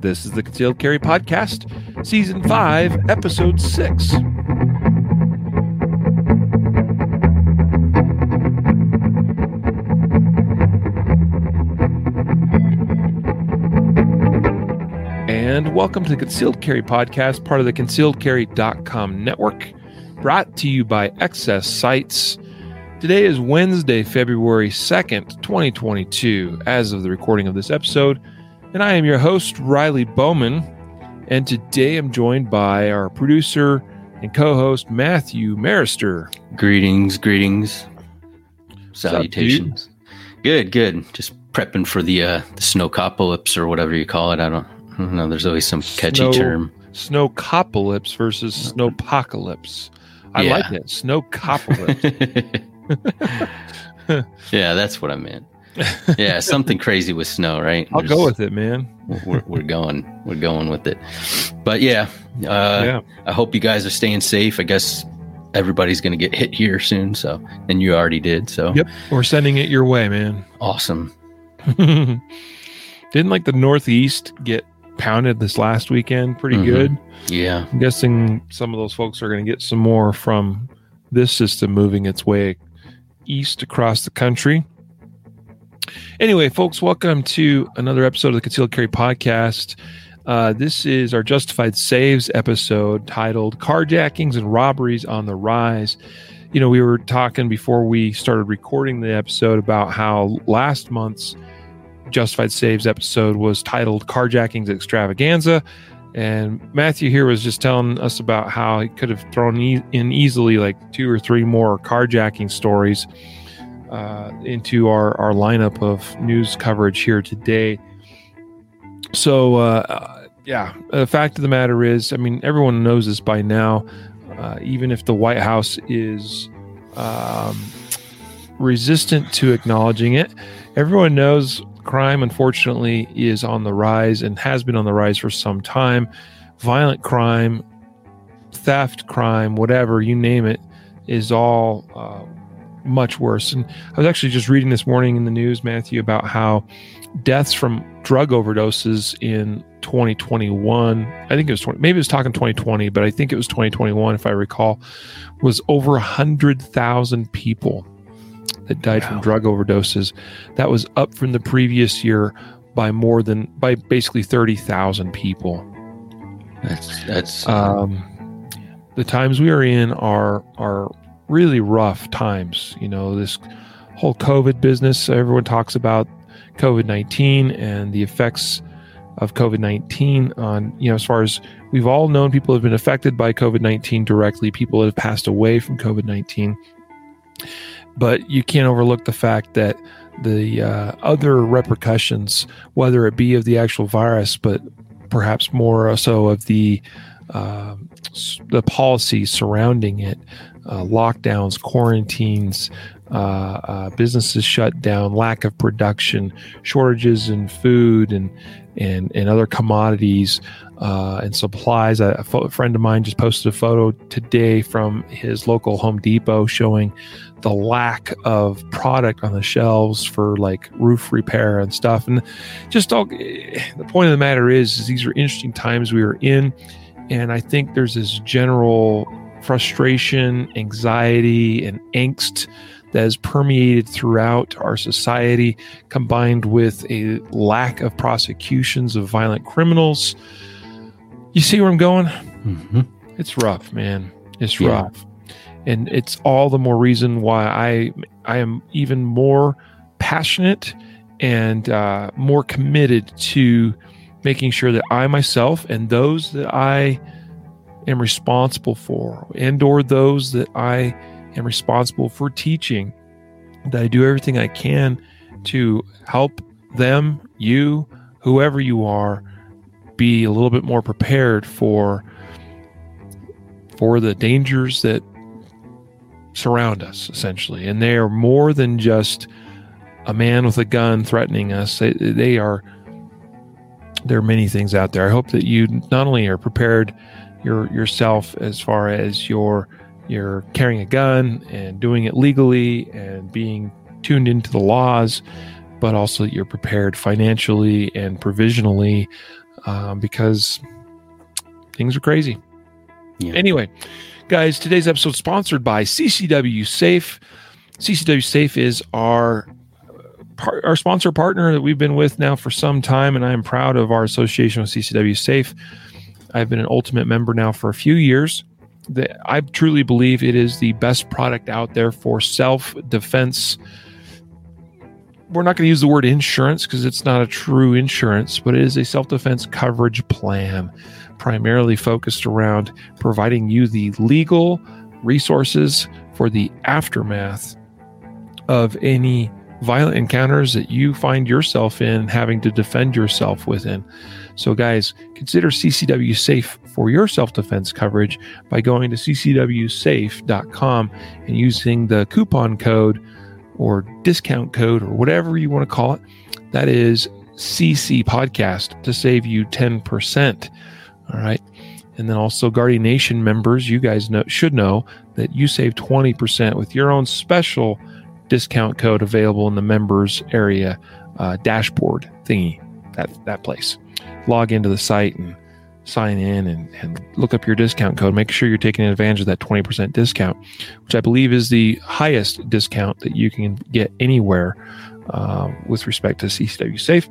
This is the Concealed Carry Podcast, Season 5, Episode 6. And welcome to the Concealed Carry Podcast, part of the ConcealedCarry.com network, brought to you by Excess Sites. Today is Wednesday, February 2nd, 2022, as of the recording of this episode. And I am your host, Riley Bowman, and today I'm joined by our producer and co-host, Matthew Marister. Greetings. Salutations. Good. Just prepping for the snowcopolypse or whatever you call it. I don't know. There's always some catchy term. Snowcopolypse versus snowpocalypse. I like that. Snowcopolypse. Yeah, that's what I meant. Yeah, something crazy with snow, right? I'll go with it, man. We're going with it. But yeah. I hope you guys are staying safe. I guess everybody's going to get hit here soon, so, and you already did. So yep, we're sending it your way, man. Awesome. Didn't the Northeast get pounded this last weekend? Pretty good. Yeah, I'm guessing some of those folks are going to get some more from this system moving its way east across the country. Anyway, folks, welcome to another episode of the Concealed Carry Podcast. This is our Justified Saves episode titled Carjackings and Robberies on the Rise. You know, we were talking before we started recording the episode about how last month's Justified Saves episode was titled Carjackings Extravaganza. And Matthew here was just telling us about how he could have thrown in easily 2 or 3 more carjacking stories into our lineup of news coverage here today. So, the fact of the matter is, everyone knows this by now, even if the White House is resistant to acknowledging it, everyone knows crime, unfortunately, is on the rise and has been on the rise for some time. Violent crime, theft crime, whatever, you name it, is all much worse. And I was actually just reading this morning in the news, Matthew, about how deaths from drug overdoses in 2021, I think it was 2020, but I think it was 2021, if I recall, was over 100,000 people that died from drug overdoses. That was up from the previous year by basically 30,000 people. That's the times we are in are really rough times. You know, this whole COVID business, everyone talks about COVID-19 and the effects of COVID-19 on, as far as we've all known, people have been affected by COVID-19 directly. People have passed away from COVID-19. But you can't overlook the fact that the other repercussions, whether it be of the actual virus, but perhaps more so of the policies surrounding it, lockdowns, quarantines, businesses shut down, lack of production, shortages in food and other commodities and supplies. A friend of mine just posted a photo today from his local Home Depot showing the lack of product on the shelves for roof repair and stuff. And the point of the matter is these are interesting times we are in. And I think there's this general frustration, anxiety, and angst that is permeated throughout our society, combined with a lack of prosecutions of violent criminals. You see where I'm going? Mm-hmm. It's rough, man. It's rough. And it's all the more reason why I am even more passionate and more committed to making sure that I myself and those that I am responsible for and/or those that I am responsible for teaching, that I do everything I can to help them, you, whoever you are, be a little bit more prepared for the dangers that surround us, essentially. And they are more than just a man with a gun threatening us. There are many things out there. I hope that you not only are prepared yourself as far as you're carrying a gun and doing it legally and being tuned into the laws, but also that you're prepared financially and provisionally because things are crazy. Yeah. Anyway, guys, today's episode is sponsored by CCW Safe. CCW Safe is our sponsor partner that we've been with now for some time, and I am proud of our association with CCW Safe. I've been an Ultimate member now for a few years. I truly believe it is the best product out there for self-defense. We're not going to use the word insurance because it's not a true insurance, but it is a self-defense coverage plan primarily focused around providing you the legal resources for the aftermath of any violent encounters that you find yourself in, having to defend yourself within. So guys, consider CCW Safe for your self-defense coverage by going to ccwsafe.com and using the coupon code or discount code or whatever you want to call it. That is CC Podcast to save you 10%. All right. And then also Guardian Nation members, you guys should know that you save 20% with your own special discount code available in the members area dashboard thingy, that place. Log into the site and sign in and look up your discount code. Make sure you're taking advantage of that 20% discount, which I believe is the highest discount that you can get anywhere with respect to CCW Safe.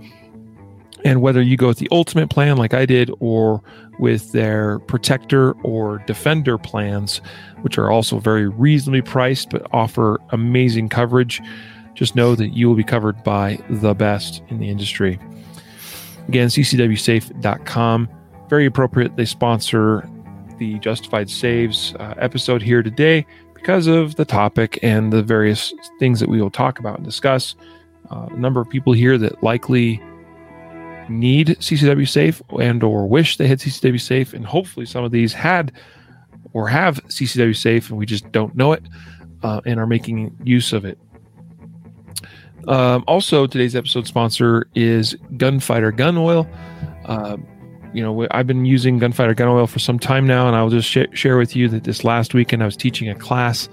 And whether you go with the Ultimate plan like I did or with their Protector or Defender plans, which are also very reasonably priced but offer amazing coverage, just know that you will be covered by the best in the industry. Again, ccwsafe.com. Very appropriate they sponsor the Justified Saves episode here today because of the topic and the various things that we will talk about and discuss. A number of people here that likely need CCW Safe and or wish they had CCW Safe, and hopefully some of these had or have CCW Safe and we just don't know it and are making use of it. Also, today's episode sponsor is Gunfighter Gun Oil. You know, I've been using Gunfighter Gun Oil for some time now, and I'll just share with you that this last weekend I was teaching a class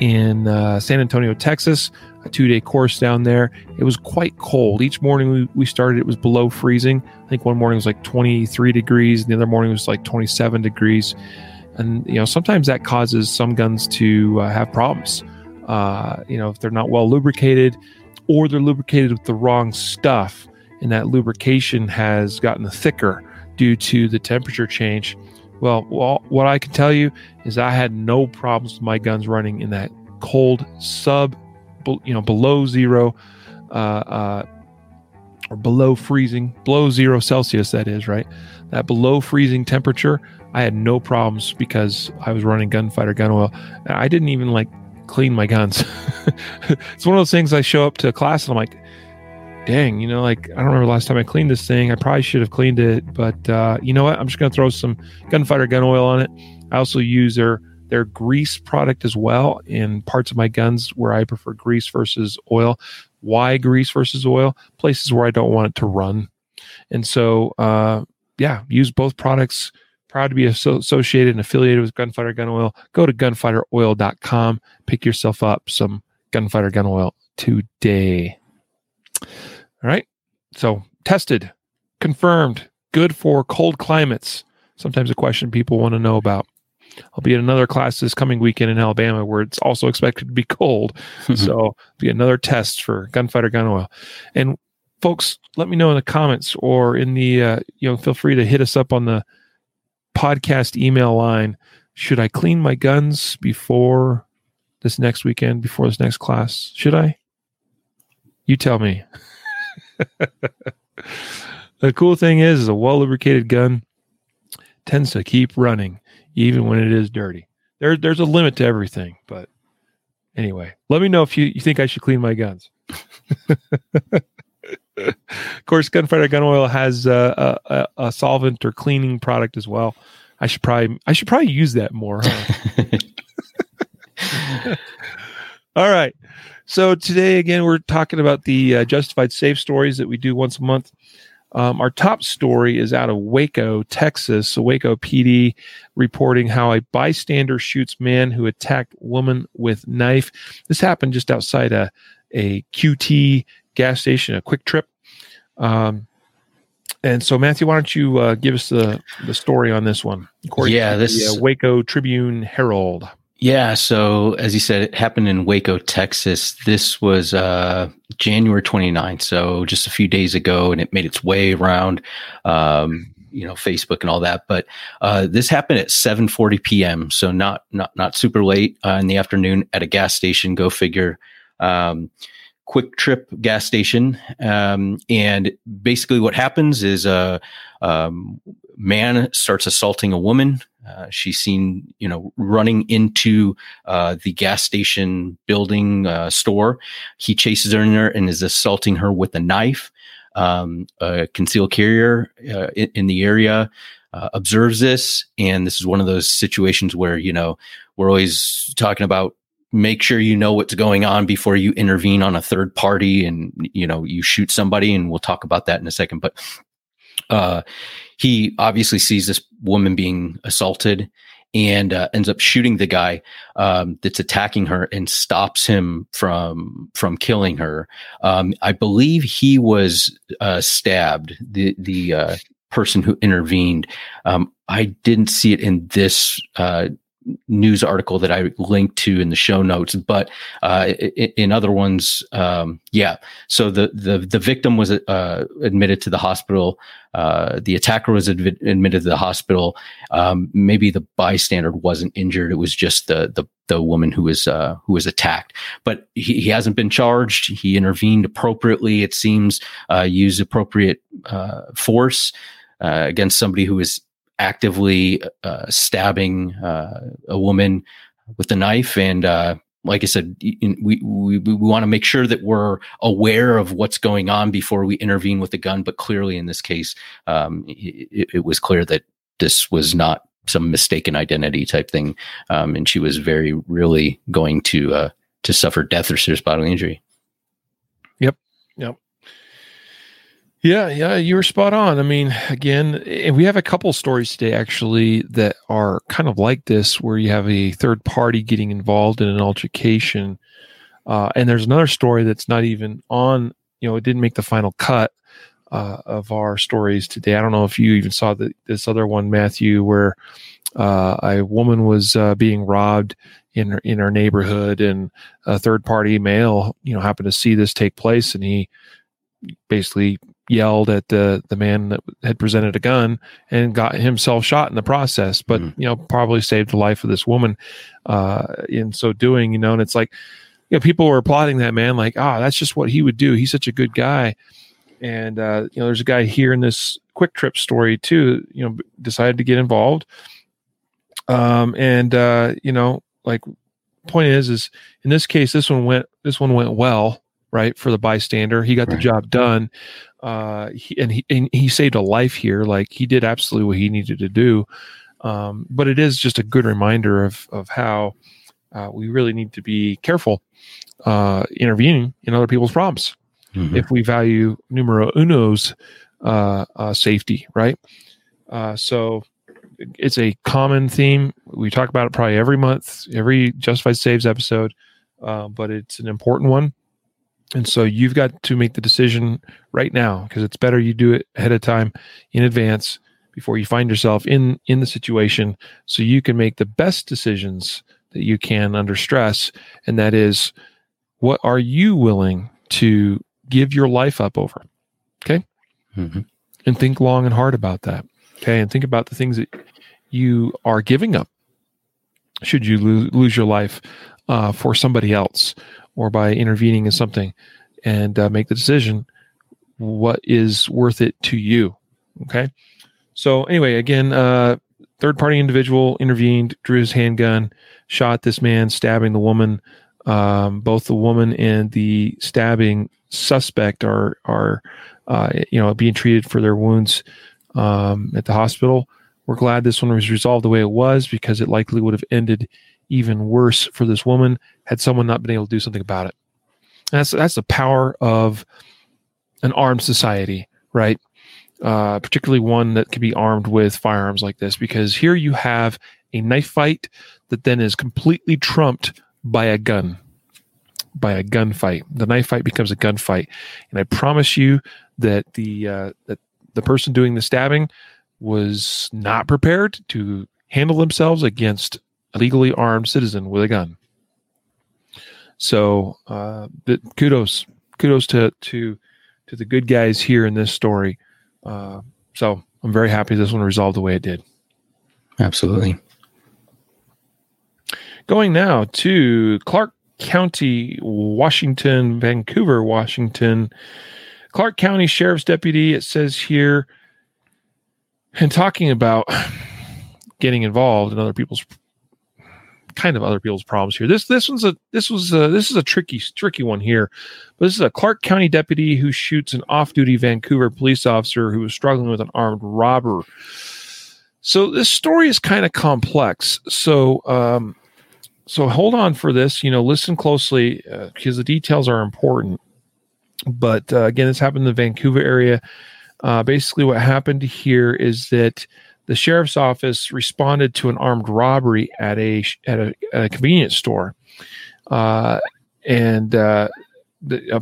in San Antonio, Texas, a 2-day course down there. It was quite cold. Each morning we started, it was below freezing. I think one morning was like 23 degrees, and the other morning was like 27 degrees. And, you know, sometimes that causes some guns to have problems, you know, if they're not well lubricated or they're lubricated with the wrong stuff, and that lubrication has gotten thicker due to the temperature change. Well, what I can tell you is I had no problems with my guns running in that cold below zero, or below freezing, below 0 Celsius. That is right. That below freezing temperature, I had no problems because I was running Gunfighter Gun Oil. I didn't even clean my guns. It's one of those things. I show up to a class and I'm like, dang, you know, I don't remember the last time I cleaned this thing. I probably should have cleaned it, but you know what? I'm just going to throw some Gunfighter Gun Oil on it. I also use their grease product as well in parts of my guns where I prefer grease versus oil. Why grease versus oil? Places where I don't want it to run. And so, use both products. Proud to be associated and affiliated with Gunfighter Gun Oil. Go to gunfighteroil.com. Pick yourself up some Gunfighter Gun Oil today. All right. So tested, confirmed, good for cold climates. Sometimes a question people want to know about. I'll be at another class this coming weekend in Alabama where it's also expected to be cold. So be another test for Gunfighter Gun Oil. And folks, let me know in the comments or in the, feel free to hit us up on the podcast email line. Should I clean my guns before this next weekend, before this next class? Should I? You tell me. The cool thing is a well-lubricated gun tends to keep running even when it is dirty. There's a limit to everything, but anyway, let me know if you think I should clean my guns. Of course, Gunfighter Gun Oil has a solvent or cleaning product as well. I should probably use that more. Huh? All right. So today, again, we're talking about the Justified Safe stories that we do once a month. Our top story is out of Waco, Texas. So Waco PD reporting how a bystander shoots man who attacked woman with knife. This happened just outside a QT gas station, a QuikTrip. And so, Matthew, why don't you give us the story on this one? According to the Waco Tribune Herald. Yeah, so as you said, it happened in Waco, Texas. This was January 29th, so just a few days ago, and it made its way around, Facebook and all that. But this happened at 7:40 p.m., so not super late in the afternoon at a gas station. Go figure. QuikTrip gas station. And basically what happens is a man starts assaulting a woman. She's seen, running into the gas station building store. He chases her in there and is assaulting her with a knife. A concealed carrier in the area observes this. And this is one of those situations where, we're always talking about make sure you know what's going on before you intervene on a third party and, you shoot somebody, and we'll talk about that in a second. But he obviously sees this woman being assaulted and ends up shooting the guy that's attacking her and stops him from killing her. I believe he was stabbed, the person who intervened. I didn't see it in this news article that I linked to in the show notes, but in other ones, So the victim was admitted to the hospital. The attacker was admitted to the hospital. Maybe the bystander wasn't injured. It was just the woman who was attacked. But he hasn't been charged. He intervened appropriately. It seems used appropriate force against somebody who is actively stabbing a woman with a knife. And like I said, we want to make sure that we're aware of what's going on before we intervene with a gun. But clearly in this case, it was clear that this was not some mistaken identity type thing. And she was really going to suffer death or serious bodily injury. Yep. Yeah, you were spot on. I mean, again, and we have a couple stories today, actually, that are kind of like this, where you have a third party getting involved in an altercation. And there's another story that's not even on, it didn't make the final cut of our stories today. I don't know if you even saw this other one, Matthew, where a woman was being robbed in her neighborhood, and a third party male, happened to see this take place, and he basically yelled at the man that had presented a gun and got himself shot in the process, but probably saved the life of this woman in so doing. And it's like, people were applauding that man, like, that's just what he would do. He's such a good guy. And there's a guy here in this QuikTrip story too. Decided to get involved. Point is in this case, this one went well, right, for the bystander. He got the job done. He saved a life here. Like, he did absolutely what he needed to do. But it is just a good reminder of how we really need to be careful intervening in other people's problems. Mm-hmm. If we value numero uno's safety, right? So it's a common theme. We talk about it probably every month, every Justified Saves episode, but it's an important one. And so you've got to make the decision right now, because it's better you do it ahead of time in advance before you find yourself in the situation, so you can make the best decisions that you can under stress. And that is, what are you willing to give your life up over? Okay? Mm-hmm. And think long and hard about that. Okay? And think about the things that you are giving up should you lose your life for somebody else, or by intervening in something, and make the decision what is worth it to you. Okay? So anyway, again, third-party individual intervened, drew his handgun, shot this man, stabbing the woman. Both the woman and the stabbing suspect are being treated for their wounds at the hospital. We're glad this one was resolved the way it was, because it likely would have ended even worse for this woman had someone not been able to do something about it. That's the power of an armed society, right? Particularly one that could be armed with firearms like this, because here you have a knife fight that then is completely trumped by a gunfight. The knife fight becomes a gunfight. And I promise you that the the person doing the stabbing was not prepared to handle themselves against a legally armed citizen with a gun. So kudos to the good guys here in this story. So I'm very happy this one resolved the way it did. Absolutely. Going now to Clark County, Washington, Vancouver, Washington. Clark County Sheriff's Deputy, it says here, and talking about getting involved in other people's problems here. This is a tricky one here, but this is a Clark County deputy who shoots an off-duty Vancouver police officer who was struggling with an armed robber. So this story is kind of complex. So hold on for this. You know, listen closely because the details are important. But again, this happened in the Vancouver area. Basically, what happened here is that the sheriff's office responded to an armed robbery at a convenience store, and a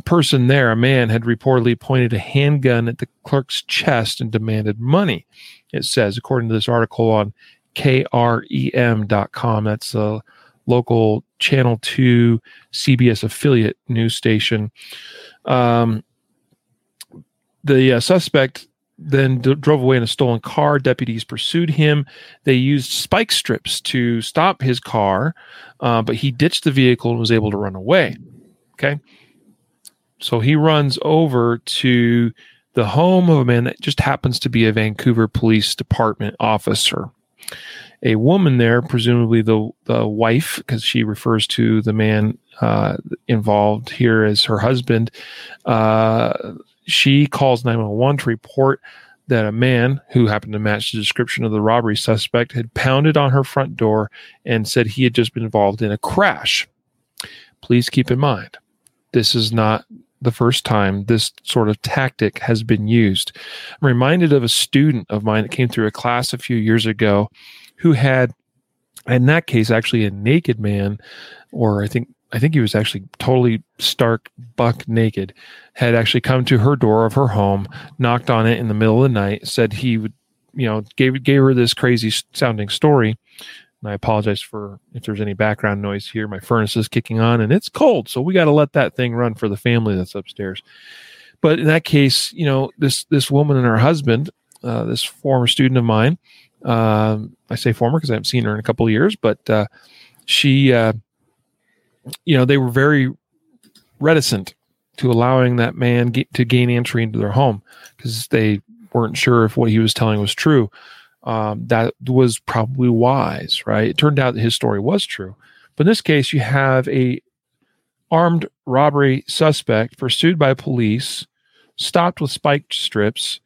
person there, a man, had reportedly pointed a handgun at the clerk's chest and demanded money. It says, according to this article on KREM.com, that's a local Channel 2 CBS affiliate news station. The suspect then drove away in a stolen car. Deputies pursued him. They used spike strips to stop his car, but he ditched the vehicle and was able to run away. Okay. So he runs over to the home of a man that just happens to be a Vancouver Police Department officer. A woman there, presumably the wife, because she refers to the man involved here as her husband, she calls 911 to report that a man who happened to match the description of the robbery suspect had pounded on her front door and said he had just been involved in a crash. Please keep in mind, this is not the first time this sort of tactic has been used. I'm reminded of a student of mine that came through a class a few years ago who had, in that case, actually a naked man, or I think he was actually totally stark buck naked, had actually come to her door of her home, knocked on it in the middle of the night, said he would, you know, gave her this crazy sounding story. And I apologize for if there's any background noise here. My furnace is kicking on and it's cold, so we got to let that thing run for the family that's upstairs. But in that case, you know, this woman and her husband, this former student of mine, I say former because I haven't seen her in a couple of years, but she... you know, they were very reticent to allowing that man to gain entry into their home because they weren't sure if what he was telling was true. That was probably wise, right? It turned out that his story was true. But in this case, you have a armed robbery suspect pursued by police, stopped with spike strips,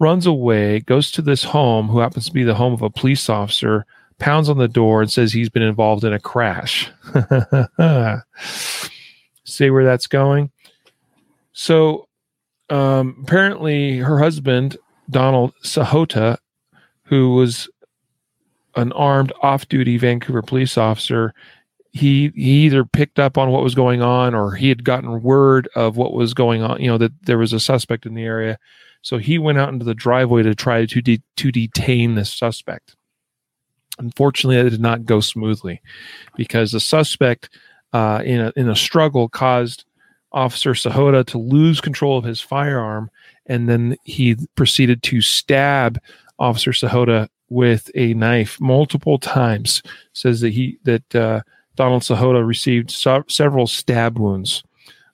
runs away, goes to this home, who happens to be the home of a police officer, pounds on the door and says he's been involved in a crash. See where that's going? So apparently her husband, Donald Sahota, who was an armed off-duty Vancouver police officer, he either picked up on what was going on or he had gotten word of what was going on, you know, that there was a suspect in the area. So he went out into the driveway to try to detain the suspect. Unfortunately, it did not go smoothly because the suspect in a struggle caused Officer Sahota to lose control of his firearm, and then he proceeded to stab Officer Sahota with a knife multiple times. It says that Donald Sahota received several stab wounds.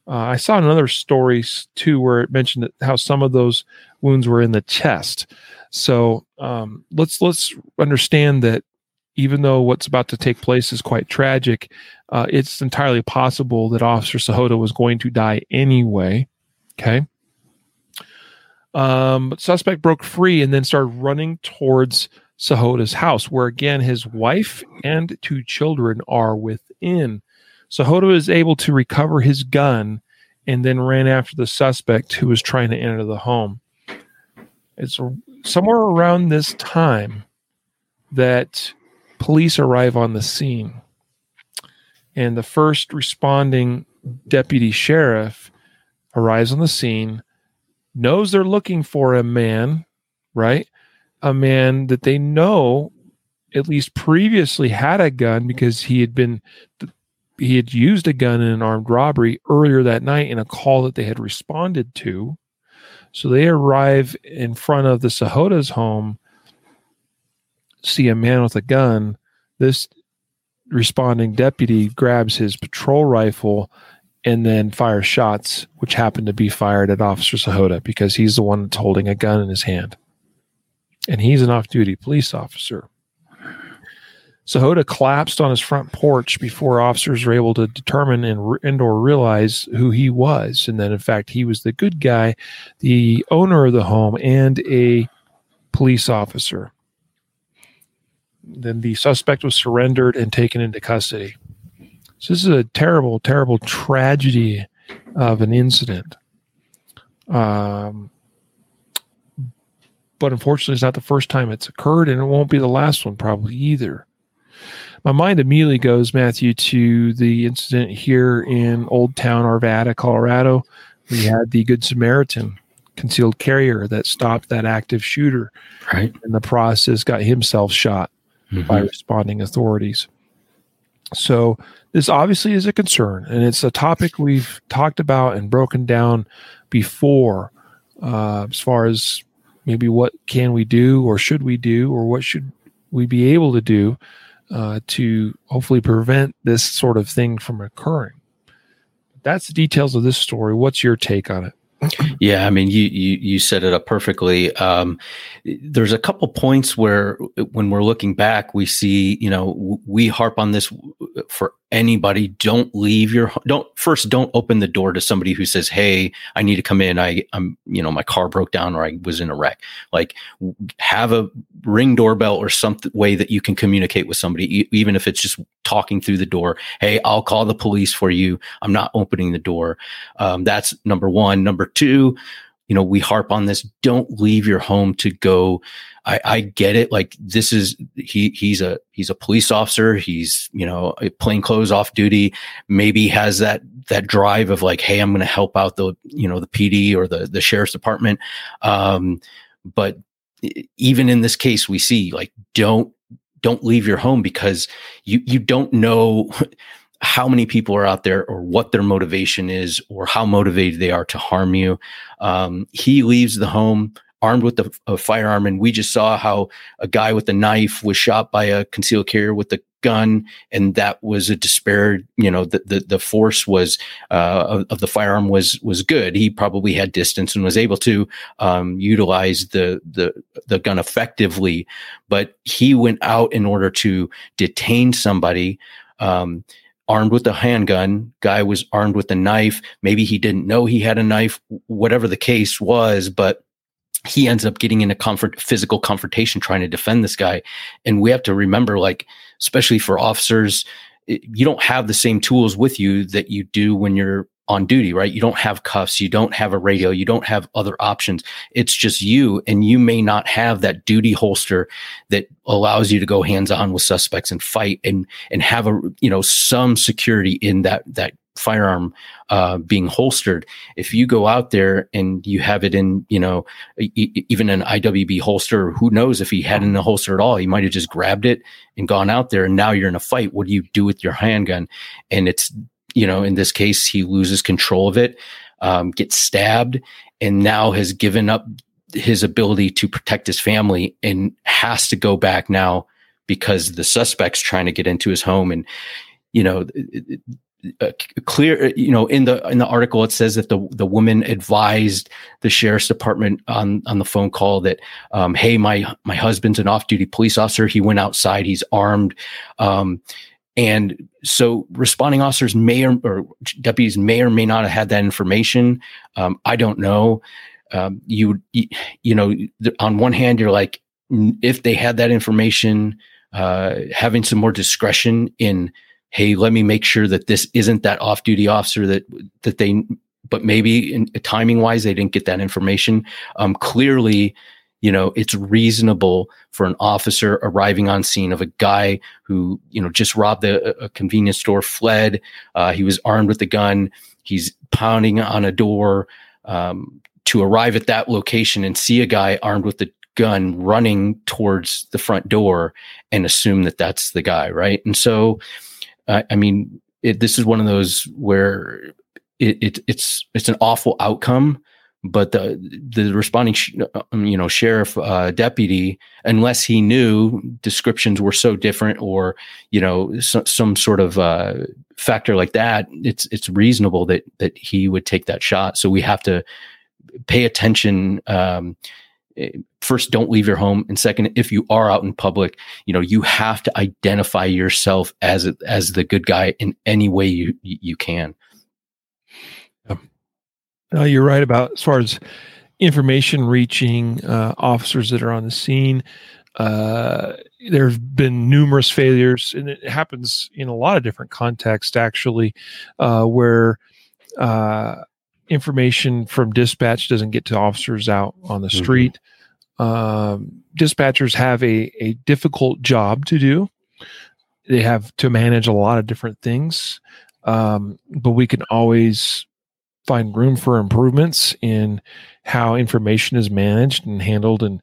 I saw another story too where it mentioned that how some of those wounds were in the chest. So let's understand that even though what's about to take place is quite tragic, it's entirely possible that Officer Sahota was going to die anyway. Okay. But suspect broke free and then started running towards Sahota's house, where again his wife and two children are within. Sahota is able to recover his gun and then ran after the suspect who was trying to enter the home. It's somewhere around this time that police arrive on the scene. And the first responding deputy sheriff arrives on the scene, knows they're looking for a man right? A man that they know at least previously had a gun because he had used a gun in an armed robbery earlier that night in a call that they had responded to. So they arrive in front of the Sahota's home, see a man with a gun. This responding deputy grabs his patrol rifle and then fires shots, which happened to be fired at Officer Sahota because he's the one that's holding a gun in his hand. And he's an off-duty police officer. Sahota collapsed on his front porch before officers were able to determine and/or realize who he was. And then, in fact, he was the good guy, the owner of the home, and a police officer. Then the suspect was surrendered and taken into custody. So this is a terrible, terrible tragedy of an incident. But unfortunately, it's not the first time it's occurred, and it won't be the last one probably either. My mind immediately goes, Matthew, to the incident here in Old Town, Arvada, Colorado. We had the Good Samaritan concealed carrier that stopped that active shooter. Right. And the process got himself shot by responding authorities. So this obviously is a concern, and it's a topic we've talked about and broken down before as far as maybe what can we do or should we do or what should we be able to do to hopefully prevent this sort of thing from occurring. That's the details of this story. What's your take on it? Yeah, I mean, you set it up perfectly. There's a couple points where when we're looking back, we see, we harp on this for anybody. Don't open the door to somebody who says, "Hey, I need to come in. I'm my car broke down or I was in a wreck." Like, have a ring doorbell or some way that you can communicate with somebody, even if it's just talking through the door. "Hey, I'll call the police for you. I'm not opening the door." That's number one. Number two, we harp on this. Don't leave your home to go. I get it. Like, this is, he's a police officer. He's, plainclothes off duty, maybe has that drive of like, "Hey, I'm going to help out the PD or the sheriff's department." But even in this case, we see, like, don't leave your home because you don't know how many people are out there or what their motivation is or how motivated they are to harm you. He leaves the home armed with a firearm. And we just saw how a guy with a knife was shot by a concealed carrier with a gun. And that was a disparate, the force was, of the firearm was good. He probably had distance and was able to, utilize the gun effectively, but he went out in order to detain somebody, armed with a handgun. Guy was armed with a knife. Maybe he didn't know he had a knife, whatever the case was, but he ends up getting in a physical confrontation trying to defend this guy. And we have to remember, like, especially for officers, you don't have the same tools with you that you do when you're on duty, right? You don't have cuffs. You don't have a radio. You don't have other options. It's just you. And you may not have that duty holster that allows you to go hands on with suspects and fight and have some security in that firearm, being holstered. If you go out there and you have it in, even an IWB holster, who knows if he had it in a holster at all, he might've just grabbed it and gone out there. And now you're in a fight. What do you do with your handgun? And it's, in this case, he loses control of it, gets stabbed, and now has given up his ability to protect his family and has to go back now because the suspect's trying to get into his home. And, in the article, it says that the woman advised the sheriff's department on the phone call that, "Hey, my husband's an off-duty police officer. He went outside. He's armed." And so responding officers or deputies may or may not have had that information. I don't know. On one hand, you're like, if they had that information, having some more discretion in, "Hey, let me make sure that this isn't that off-duty officer that they," but maybe timing wise, they didn't get that information. Clearly, it's reasonable for an officer arriving on scene of a guy who, just robbed a convenience store, fled. He was armed with a gun. He's pounding on a door, to arrive at that location and see a guy armed with a gun running towards the front door and assume that that's the guy, right? And so, I mean, this is one of those where it's an awful outcome, but the responding sheriff deputy, unless he knew descriptions were so different or some sort of factor like that, it's reasonable that he would take that shot. So we have to pay attention. First, don't leave your home. And second, if you are out in public, you have to identify yourself as the good guy in any way you can. Yeah. You're right about as far as information reaching officers that are on the scene. There have been numerous failures, and it happens in a lot of different contexts, actually, where information from dispatch doesn't get to officers out on the street. Mm-hmm. Dispatchers have a difficult job to do. They have to manage a lot of different things, but we can always find room for improvements in how information is managed and handled and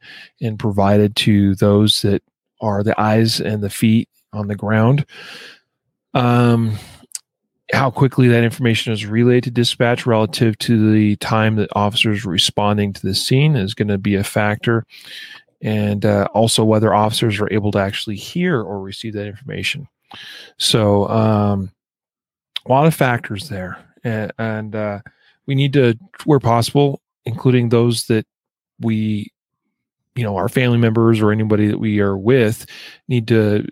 provided to those that are the eyes and the feet on the ground. How quickly that information is relayed to dispatch relative to the time that officers responding to the scene is going to be a factor, and also whether officers are able to actually hear or receive that information. So a lot of factors there, and we need to, where possible, including those that we, our family members or anybody that we are with, need to,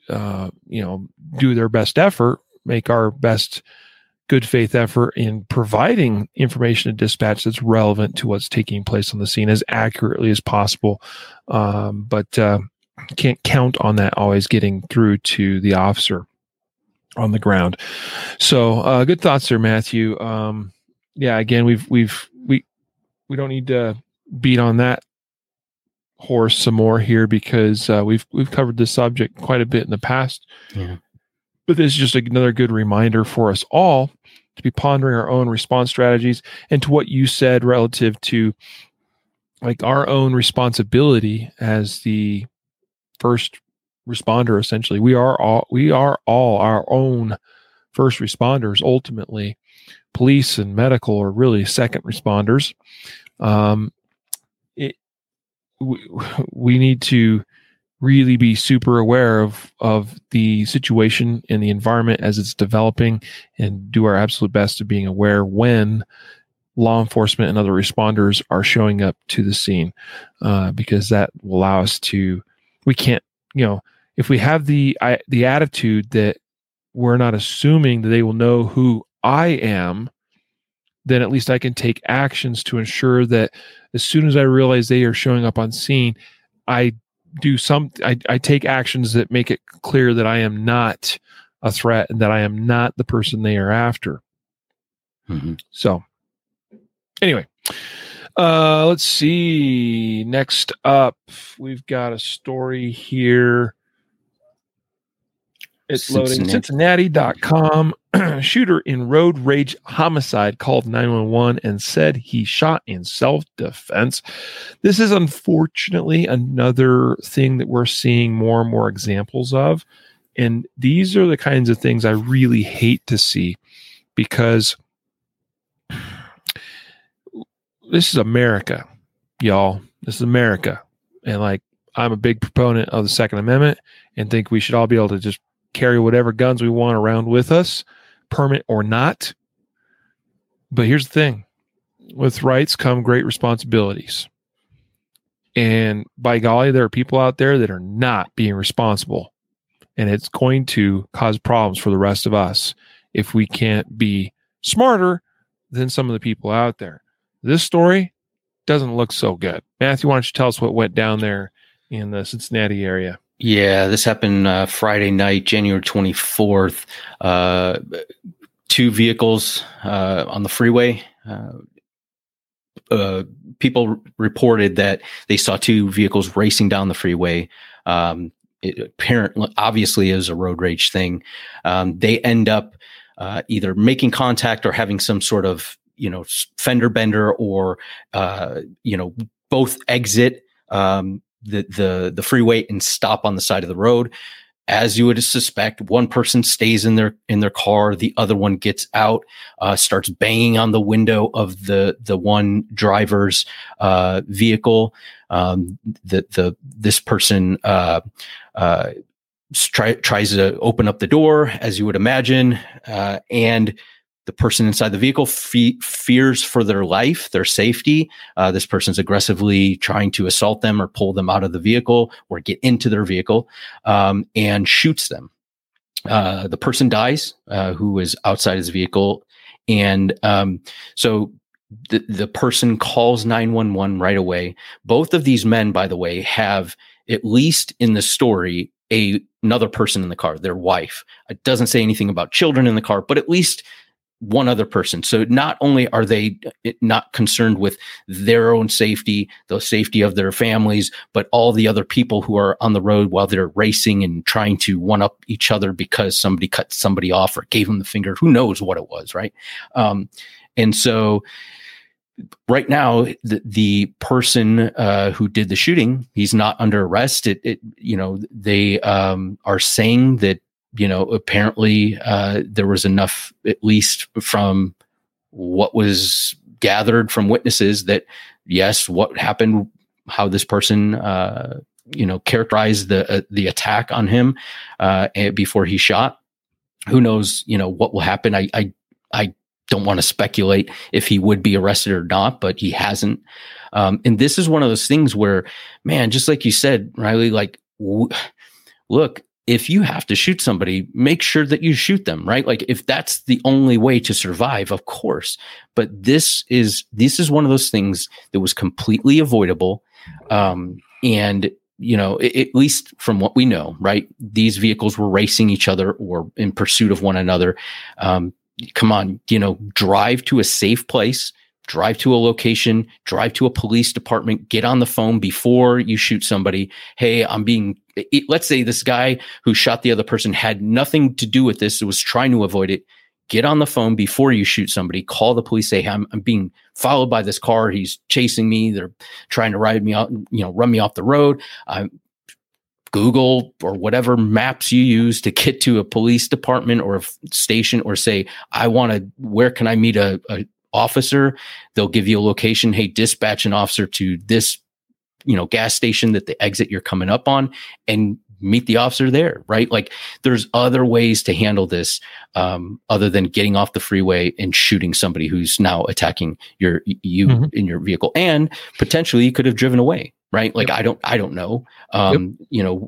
do their best effort, make our best good faith effort in providing information to dispatch that's relevant to what's taking place on the scene as accurately as possible. But can't count on that always getting through to the officer on the ground. So good thoughts there, Matthew. Again, we don't need to beat on that horse some more here, because we've covered this subject quite a bit in the past. Yeah. But this is just another good reminder for us all to be pondering our own response strategies, and to what you said relative to our own responsibility as the first responder. Essentially, we are all our own first responders. Ultimately, police and medical are really second responders. We need to really be super aware of the situation and the environment as it's developing, and do our absolute best to being aware when law enforcement and other responders are showing up to the scene, because that will allow us to, we can't, if we have the attitude that we're not assuming that they will know who I am, then at least I can take actions to ensure that as soon as I realize they are showing up on scene, I take actions that make it clear that I am not a threat and that I am not the person they are after. Mm-hmm. So anyway, let's see. Next up, we've got a story here. It's loading. Cincinnati.com. Shooter in road rage homicide called 911 and said he shot in self-defense. This is unfortunately another thing that we're seeing more and more examples of. And these are the kinds of things I really hate to see, because this is America, y'all. This is America. And I'm a big proponent of the Second Amendment and think we should all be able to just carry whatever guns we want around with us, permit or not. But here's the thing. With rights come great responsibilities. And by golly, there are people out there that are not being responsible. And it's going to cause problems for the rest of us if we can't be smarter than some of the people out there. This story doesn't look so good. Matthew, why don't you tell us what went down there in the Cincinnati area? Yeah, this happened Friday night, January 24th. Two vehicles on the freeway. People reported that they saw two vehicles racing down the freeway. Obviously, it was a road rage thing. They end up either making contact or having some sort of fender bender, or both exit. the freeway and stop on the side of the road. As you would suspect, one person stays in their car. The other one gets out, starts banging on the window of the one driver's vehicle. This person tries to open up the door, as you would imagine, and the person inside the vehicle fears for their life, their safety. This person's aggressively trying to assault them or pull them out of the vehicle or get into their vehicle, and shoots them. The person dies, who is outside his vehicle. And so the person calls 911 right away. Both of these men, by the way, have, at least in the story, another person in the car, their wife. It doesn't say anything about children in the car, but at least one other person. So not only are they not concerned with their own safety, the safety of their families, but all the other people who are on the road while they're racing and trying to one up each other because somebody cut somebody off or gave them the finger. Who knows what it was, right? And so right now, the person who did the shooting, he's not under arrest. They are saying that, apparently there was enough, at least from what was gathered from witnesses, that yes, what happened, how this person, characterized the attack on him before he shot. Who knows, what will happen. I don't want to speculate if he would be arrested or not, but he hasn't. And this is one of those things where, man, just like you said, Riley, like, look, if you have to shoot somebody, make sure that you shoot them, right? Like, if that's the only way to survive, of course. But this is one of those things that was completely avoidable. And, at least from what we know, right? These vehicles were racing each other or in pursuit of one another. Come on, drive to a safe place, drive to a location, drive to a police department, get on the phone before you shoot somebody. Hey, let's say this guy who shot the other person had nothing to do with this. It was trying to avoid it. Get on the phone before you shoot somebody. Call the police. Say, hey, I'm being followed by this car. He's chasing me. They're trying to ride me out, run me off the road. Google or whatever maps you use to get to a police department or a station, or say, where can I meet a officer? They'll give you a location. Hey, dispatch an officer to this gas station that the exit you're coming up on, and meet the officer there, right? Like, there's other ways to handle this, other than getting off the freeway and shooting somebody who's now attacking you mm-hmm. in your vehicle. And potentially you could have driven away, right? Like, yep. I don't know. Yep.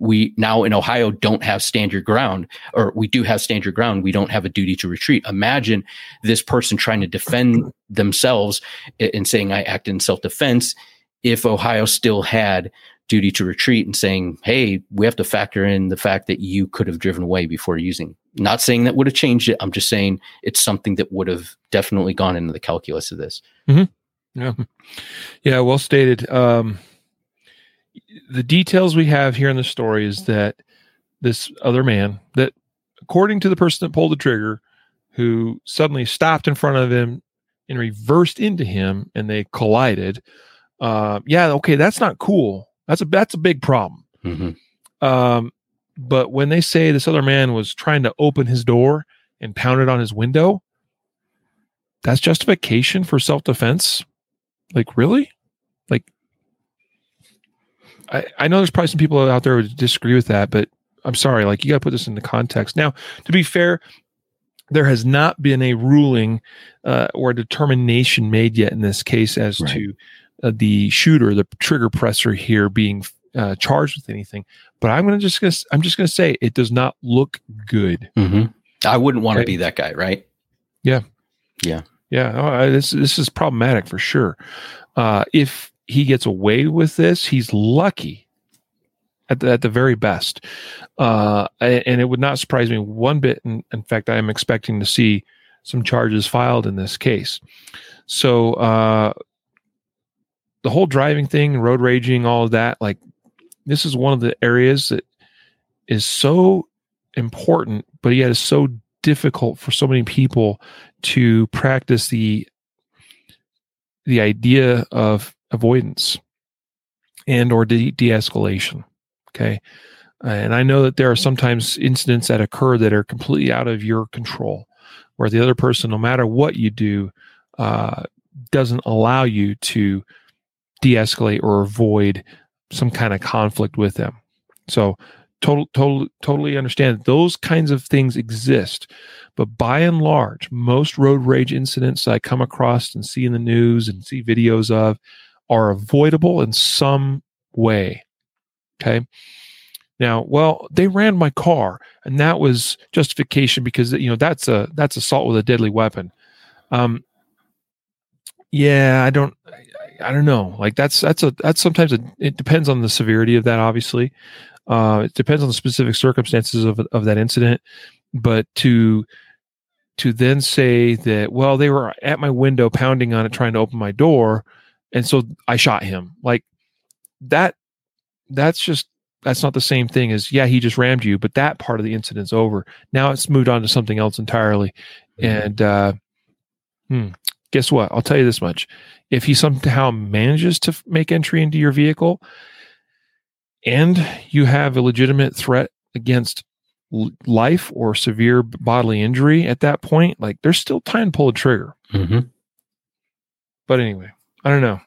We now in Ohio don't have stand your ground, or we do have stand your ground. We don't have a duty to retreat. Imagine this person trying to defend themselves and saying, I act in self-defense. If Ohio still had duty to retreat and saying, hey, we have to factor in the fact that you could have driven away before using. Not saying that would have changed it. I'm just saying it's something that would have definitely gone into the calculus of this. Mm-hmm. Yeah. Yeah. Well stated. The details we have here in the story is that this other man, that according to the person that pulled the trigger, who suddenly stopped in front of him and reversed into him, and they collided. That's not cool. That's a big problem. Mm-hmm. But when they say this other man was trying to open his door and pounded on his window, that's justification for self-defense. Like, really? Like, I know there's probably some people out there who disagree with that, but I'm sorry. Like, you got to put this into context. Now, to be fair, there has not been a ruling or a determination made yet in this case as right. to the shooter, the trigger presser here, being charged with anything, but I'm just gonna say it does not look good. Mm-hmm. I wouldn't want to be that guy, right? Yeah, yeah, yeah. This is problematic for sure. If he gets away with this, he's lucky at the very best, and it would not surprise me one bit. And in fact, I am expecting to see some charges filed in this case. So. The whole driving thing, road raging, all of that, like, this is one of the areas that is so important, but yet is so difficult for so many people to practice the idea of avoidance. and or de-escalation. Okay. And I know that there are sometimes incidents that occur that are completely out of your control, where the other person, no matter what you do, doesn't allow you to de-escalate or avoid some kind of conflict with them. So totally understand that those kinds of things exist. But by and large, most road rage incidents I come across and see in the news and see videos of are avoidable in some way. Okay. Now, well, they ran my car, and that was justification because, you know, that's assault with a deadly weapon. Yeah, I don't know. Like that's sometimes it depends on the severity of that. Obviously, it depends on the specific circumstances of that incident. But to then say that, well, they were at my window pounding on it, trying to open my door, and so I shot him. Like that's not the same thing as, yeah, he just rammed you, but that part of the incident's over. Now it's moved on to something else entirely. And guess what? I'll tell you this much. If he somehow manages to make entry into your vehicle and you have a legitimate threat against life or severe bodily injury at that point, like there's still time to pull a trigger. Mm-hmm. But anyway, I don't know.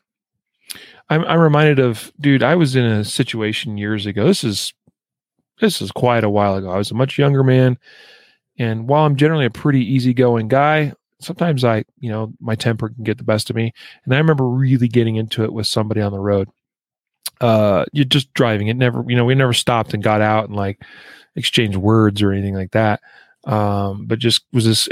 I'm reminded of, dude, I was in a situation years ago. This is quite a while ago. I was a much younger man. And while I'm generally a pretty easygoing guy, sometimes my temper can get the best of me. And I remember really getting into it with somebody on the road. You're just driving. We never stopped and got out and like exchanged words or anything like that. But just was this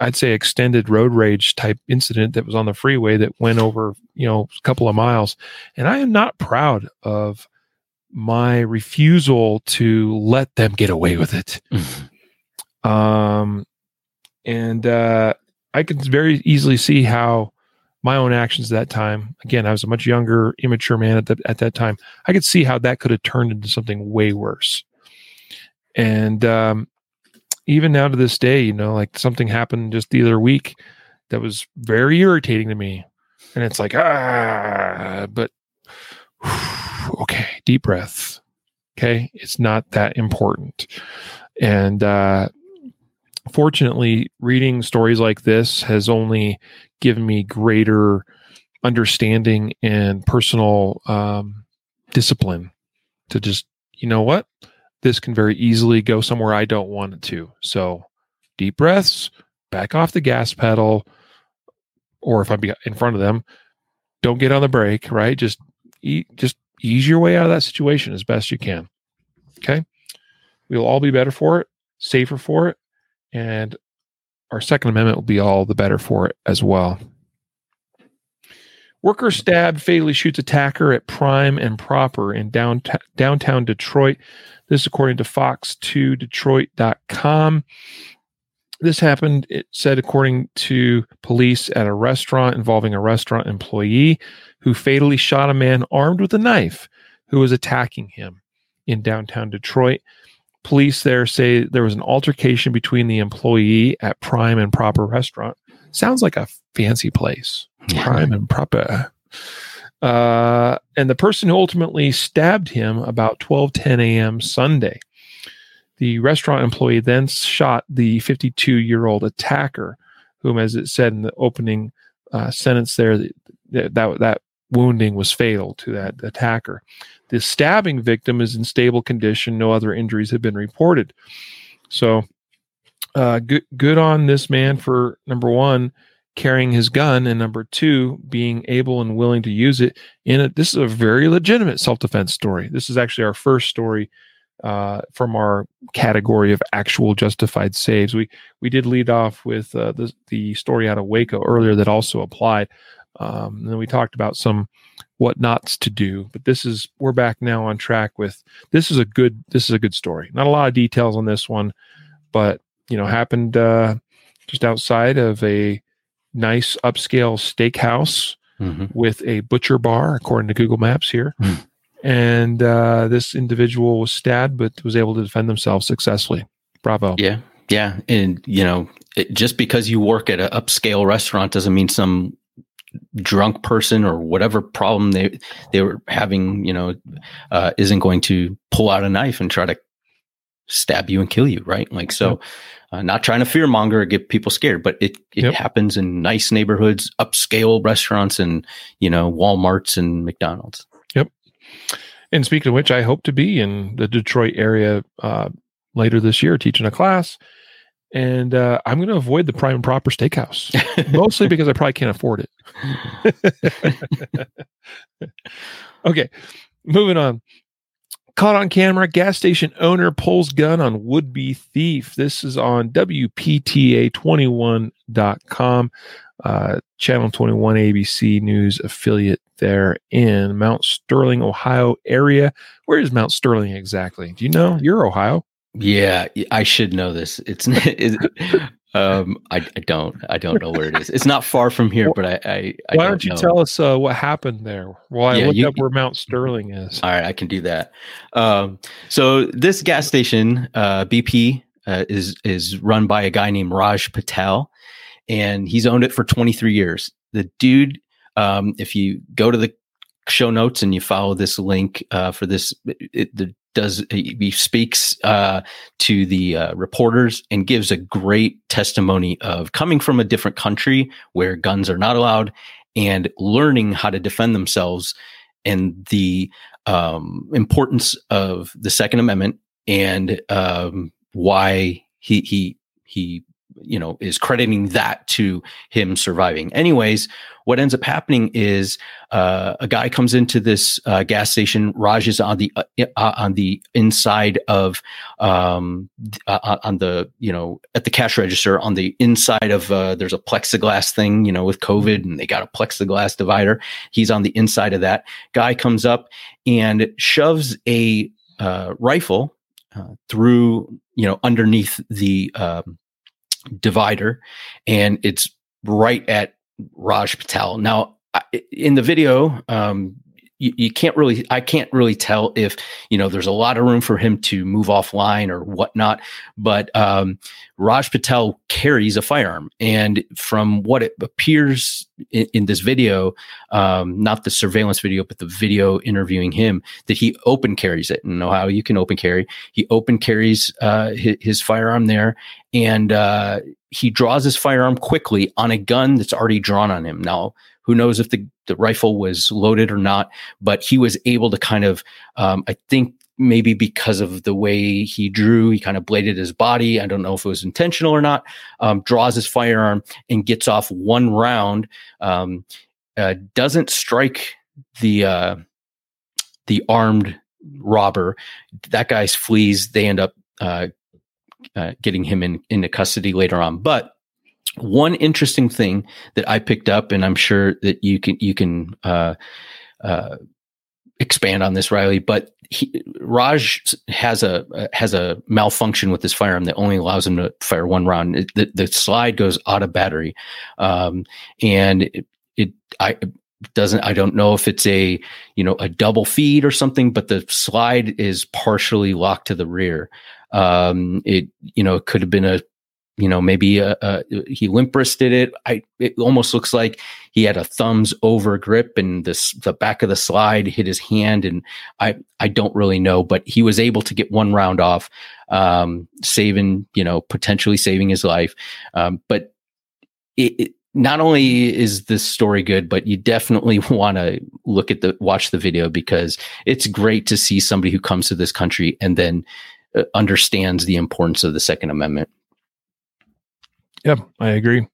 extended road rage type incident that was on the freeway that went over, a couple of miles. And I am not proud of my refusal to let them get away with it. Mm-hmm. And I could very easily see how my own actions at that time, again, I was a much younger, immature man at that time. I could see how that could have turned into something way worse. And, even now to this day, like something happened just the other week that was very irritating to me. And it's like, but okay, deep breath. Okay. It's not that important. And, fortunately, reading stories like this has only given me greater understanding and personal, discipline to just, you know what? This can very easily go somewhere I don't want it to. So deep breaths, back off the gas pedal, or if I'm in front of them, don't get on the brake, right? Just ease your way out of that situation as best you can. Okay. We'll all be better for it, safer for it, and our Second Amendment will be all the better for it as well. Worker stabbed, fatally shoots attacker at Prime and Proper in downtown Detroit. This, according to Fox2Detroit.com. This happened, it said, according to police, at a restaurant involving a restaurant employee who fatally shot a man armed with a knife who was attacking him in downtown Detroit. Police there say there was an altercation between the employee at Prime and Proper restaurant. Sounds like a fancy place. Prime and Proper. And the person who ultimately stabbed him about 12:10 a.m. Sunday. The restaurant employee then shot the 52-year-old attacker, whom, as it said in the opening sentence there, that wounding was fatal to that attacker. The stabbing victim is in stable condition. No other injuries have been reported. So good on this man for, number one, carrying his gun, and number two, being able and willing to use it. This is a very legitimate self-defense story. This is actually our first story from our category of actual justified saves. We did lead off with the story out of Waco earlier that also applied. And then we talked about some what nots to do, but we're back now on track with, this is a good story. Not a lot of details on this one, but happened just outside of a nice upscale steakhouse with a butcher bar, according to Google Maps here. Mm. And this individual was stabbed, but was able to defend themselves successfully. Bravo. Yeah. Yeah. And, just because you work at an upscale restaurant doesn't mean some drunk person or whatever problem they were having, you know, isn't going to pull out a knife and try to stab you and kill you, right? Like, so not trying to fear monger or get people scared, but it happens in nice neighborhoods, upscale restaurants and, you know, Walmarts and McDonald's. Yep. And speaking of which, I hope to be in the Detroit area later this year teaching a class. And I'm going to avoid the Prime and Proper Steakhouse, mostly because I probably can't afford it. Okay, moving on. Caught on camera, gas station owner pulls gun on would-be thief. This is on WPTA21.com, Channel 21 ABC News affiliate there in Mount Sterling, Ohio area. Where is Mount Sterling exactly? Do you know? You're Ohio. Yeah, I should know this. I don't know where it is. It's not far from here, but I why don't you know. Tell us what happened there? Well, I looked up where Mount Sterling is. All right, I can do that. So this gas station, BP, is run by a guy named Raj Patel, and he's owned it for 23 years. The dude, if you go to the show notes and you follow this link for this, he speaks to the reporters and gives a great testimony of coming from a different country where guns are not allowed and learning how to defend themselves and the importance of the Second Amendment and why he you know is crediting that to him surviving. Anyways, what ends up happening is a guy comes into this gas station. Raj is on the inside of on the, you know, at the cash register on the inside of there's a plexiglass thing, you know, with COVID and they got a plexiglass divider. He's on the inside of that. Guy comes up and shoves a rifle through, you know, underneath the divider, and it's right at Raj Patel. Now, in the video, I can't really tell if, you know, there's a lot of room for him to move offline or whatnot, but Raj Patel carries a firearm. And from what it appears in this video, not the surveillance video, but the video interviewing him, that he open carries it. And Ohio, you can open carry. He open carries his firearm there, and he draws his firearm quickly on a gun that's already drawn on him. Now, who knows if the rifle was loaded or not, but he was able to kind of, I think maybe because of the way he drew, he kind of bladed his body. I don't know if it was intentional or not, draws his firearm and gets off one round, doesn't strike the armed robber. That guy flees. They end up getting him into custody later on. But one interesting thing that I picked up, and I'm sure that you can expand on this, Riley, but Raj has a malfunction with his firearm that only allows him to fire one round. The slide goes out of battery, and I don't know if it's a, you know, a double feed or something, but the slide is partially locked to the rear. It, you know, it could have been a, you know, maybe he limp wristed it. It almost looks like he had a thumbs over grip, and the back of the slide hit his hand. And I don't really know, but he was able to get one round off, potentially saving his life. But it not only is this story good, but you definitely want to look at watch the video, because it's great to see somebody who comes to this country and then understands the importance of the Second Amendment. Yep, I agree.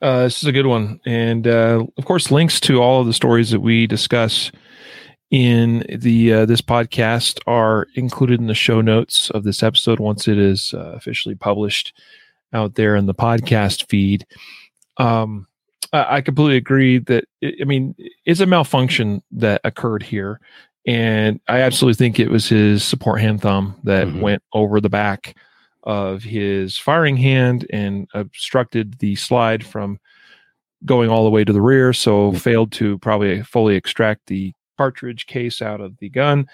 This is a good one. And, of course, links to all of the stories that we discuss in the this podcast are included in the show notes of this episode once it is officially published out there in the podcast feed. I completely agree that, it's a malfunction that occurred here. And I absolutely think it was his support hand thumb that went over the back of his firing hand and obstructed the slide from going all the way to the rear, so failed to probably fully extract the cartridge case out of the gun.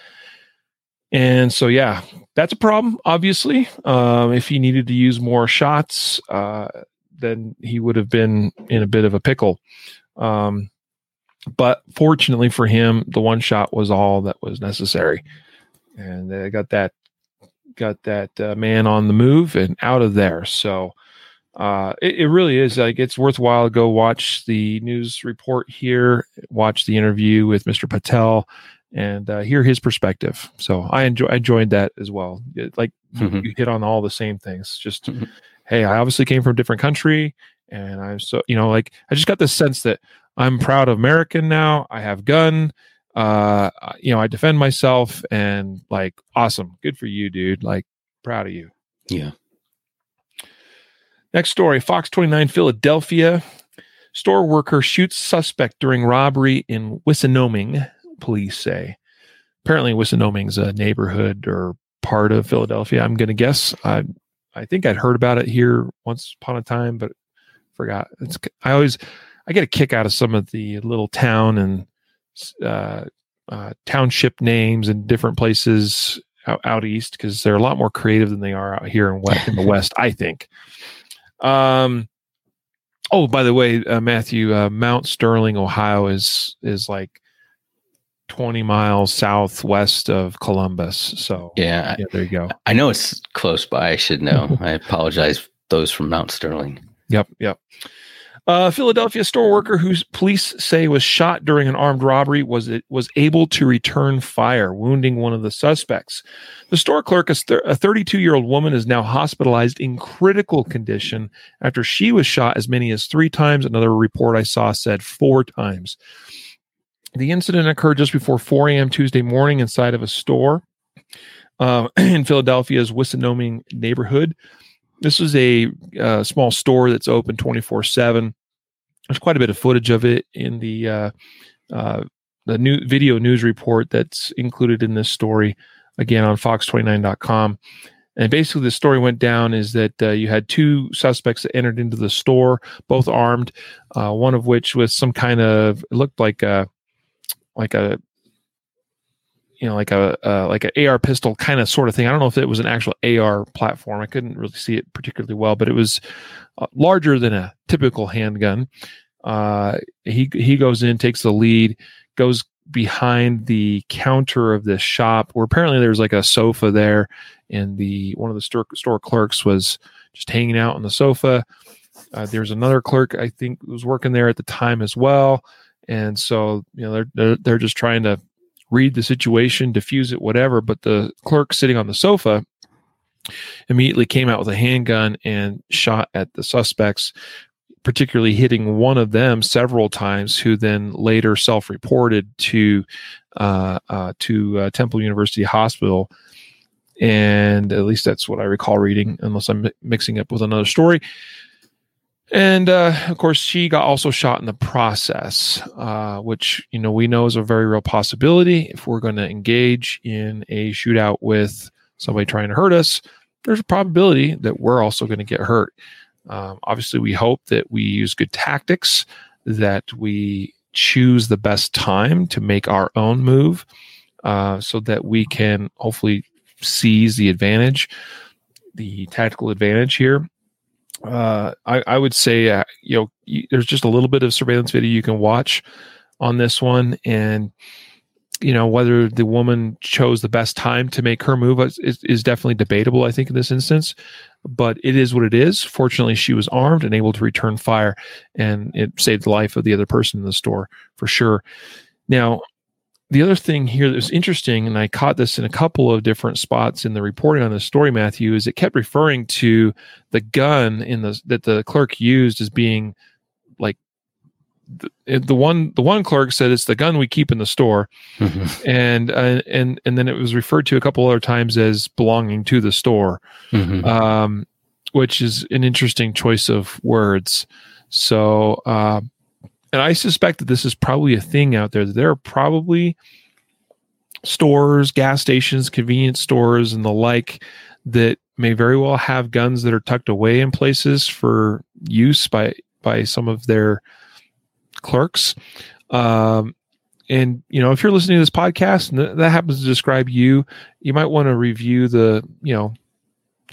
And so, yeah, that's a problem, obviously. If he needed to use more shots, then he would have been in a bit of a pickle. But fortunately for him, the one shot was all that was necessary. And they got that man on the move and out of there. So it really is, like, it's worthwhile to go watch the news report here, watch the interview with Mr. Patel, and hear his perspective. So I enjoyed that as well. You hit on all the same things. Just, hey, I obviously came from a different country, and I'm so, I just got this sense that I'm proud American now. I have gun. I defend myself, and awesome. Good for you, dude. Proud of you. Yeah. Next story, Fox 29, Philadelphia. Store worker shoots suspect during robbery in Wissinoming, police say. Apparently, Wissinoming's a neighborhood or part of Philadelphia, I'm going to guess. I think I'd heard about it here once upon a time, but forgot. I get a kick out of some of the little town and township names in different places out east, because they're a lot more creative than they are out here in the West, I think. Oh, by the way, Matthew, Mount Sterling, Ohio is 20 miles southwest of Columbus. So yeah, there you go. I know it's close by. I should know. I apologize. Those from Mount Sterling. Yep. Philadelphia store worker who police say was shot during an armed robbery was able to return fire, wounding one of the suspects. The store clerk, a 32-year-old woman, is now hospitalized in critical condition after she was shot as many as 3 times. Another report I saw said 4 times. The incident occurred just before 4 a.m. Tuesday morning inside of a store in Philadelphia's Wissinoming neighborhood. This is a small store that's open 24/7. There's quite a bit of footage of it in the new video news report that's included in this story, again, on fox29.com. And basically the story went down is that you had 2 suspects that entered into the store, both armed, one of which was some kind of, it looked like an AR pistol kind of sort of thing. I don't know if it was an actual AR platform. I couldn't really see it particularly well, but it was larger than a typical handgun. He goes in, takes the lead, goes behind the counter of this shop, where apparently there's a sofa there, and one of the store clerks was just hanging out on the sofa. There's another clerk, I think, who was working there at the time as well, and so they're just trying to read the situation, diffuse it, whatever. But the clerk sitting on the sofa immediately came out with a handgun and shot at the suspects, particularly hitting one of them several times, who then later self-reported to Temple University Hospital. And at least that's what I recall reading, unless I'm mixing up with another story. And, of course, she got also shot in the process, which, we know is a very real possibility. If we're going to engage in a shootout with somebody trying to hurt us, there's a probability that we're also going to get hurt. Obviously, we hope that we use good tactics, that we choose the best time to make our own move, so that we can hopefully seize the tactical advantage here. I would say, there's just a little bit of surveillance video you can watch on this one, and whether the woman chose the best time to make her move is definitely debatable, I think, in this instance, but it is what it is. Fortunately, she was armed and able to return fire, and it saved the life of the other person in the store for sure. Now, the other thing here that was interesting, and I caught this in a couple of different spots in the reporting on this story, Matthew, is it kept referring to the gun that the clerk used as being the one clerk said it's the gun we keep in the store, and then it was referred to a couple other times as belonging to the store, which is an interesting choice of words. So. And I suspect that this is probably a thing out there, that there are probably stores, gas stations, convenience stores, and the like that may very well have guns that are tucked away in places for use by some of their clerks. And, if you're listening to this podcast and that happens to describe you, you might want to review the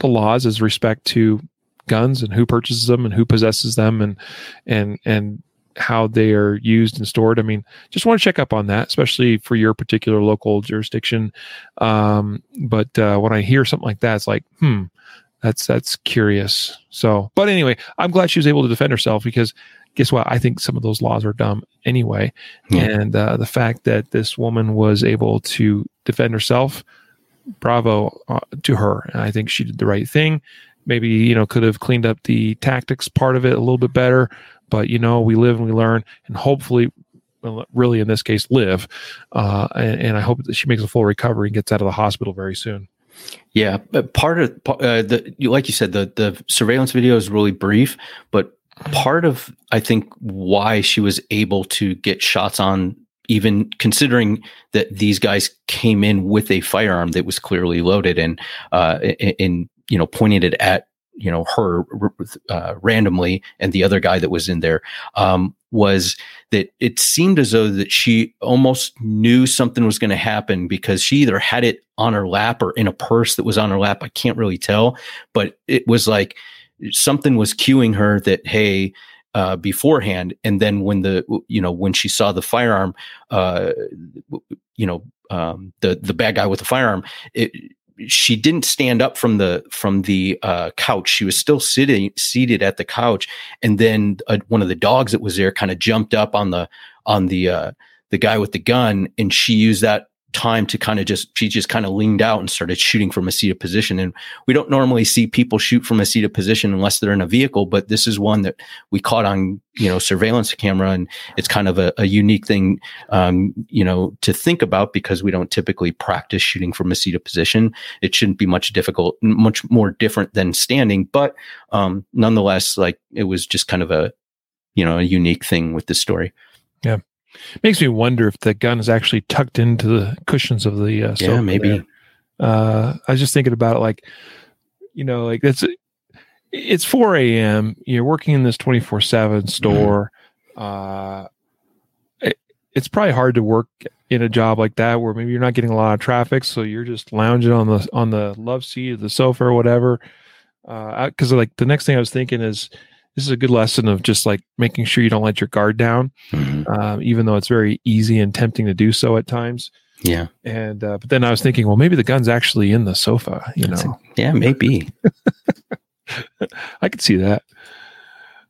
laws as respect to guns and who purchases them and who possesses them and how they are used and stored. I mean, just want to check up on that, especially for your particular local jurisdiction. But when I hear something like that, it's like, that's curious. So, but anyway, I'm glad she was able to defend herself, because guess what? I think some of those laws are dumb anyway. Yeah. And the fact that this woman was able to defend herself, bravo to her. And I think she did the right thing. Maybe, could have cleaned up the tactics part of it a little bit better. But, we live and we learn, and hopefully, really in this case, live. And I hope that she makes a full recovery and gets out of the hospital very soon. Yeah. But part of like you said, the surveillance video is really brief, but part of, I think, why she was able to get shots on, even considering that these guys came in with a firearm that was clearly loaded and pointed it at, her randomly, and the other guy that was in there, was that it seemed as though that she almost knew something was going to happen, because she either had it on her lap or in a purse that was on her lap. I can't really tell, but it was like something was cueing her that, hey, beforehand. And then when when she saw the firearm, the bad guy with the firearm, she didn't stand up from the couch. She was still seated at the couch. And then one of the dogs that was there kind of jumped up on the the guy with the gun. And she used that time to she just leaned out and started shooting from a seated position. And we don't normally see people shoot from a seated position unless they're in a vehicle, but this is one that we caught on, surveillance camera. And it's kind of a unique thing, to think about, because we don't typically practice shooting from a seated position. It shouldn't be much more different than standing, but, nonetheless, like, it was just kind of a unique thing with this story. Yeah. Makes me wonder if the gun is actually tucked into the cushions of the sofa. Yeah, maybe. There. I was just thinking about it, like it's 4 a.m. You're working in this 24/7 store. Mm-hmm. It's probably hard to work in a job like that where maybe you're not getting a lot of traffic, so you're just lounging on the love seat of the sofa or whatever. Because the next thing I was thinking is, this is a good lesson of just making sure you don't let your guard down, mm-hmm. Even though it's very easy and tempting to do so at times. Yeah. And, but then I was thinking, well, maybe the gun's actually in the sofa, Yeah, maybe. I could see that.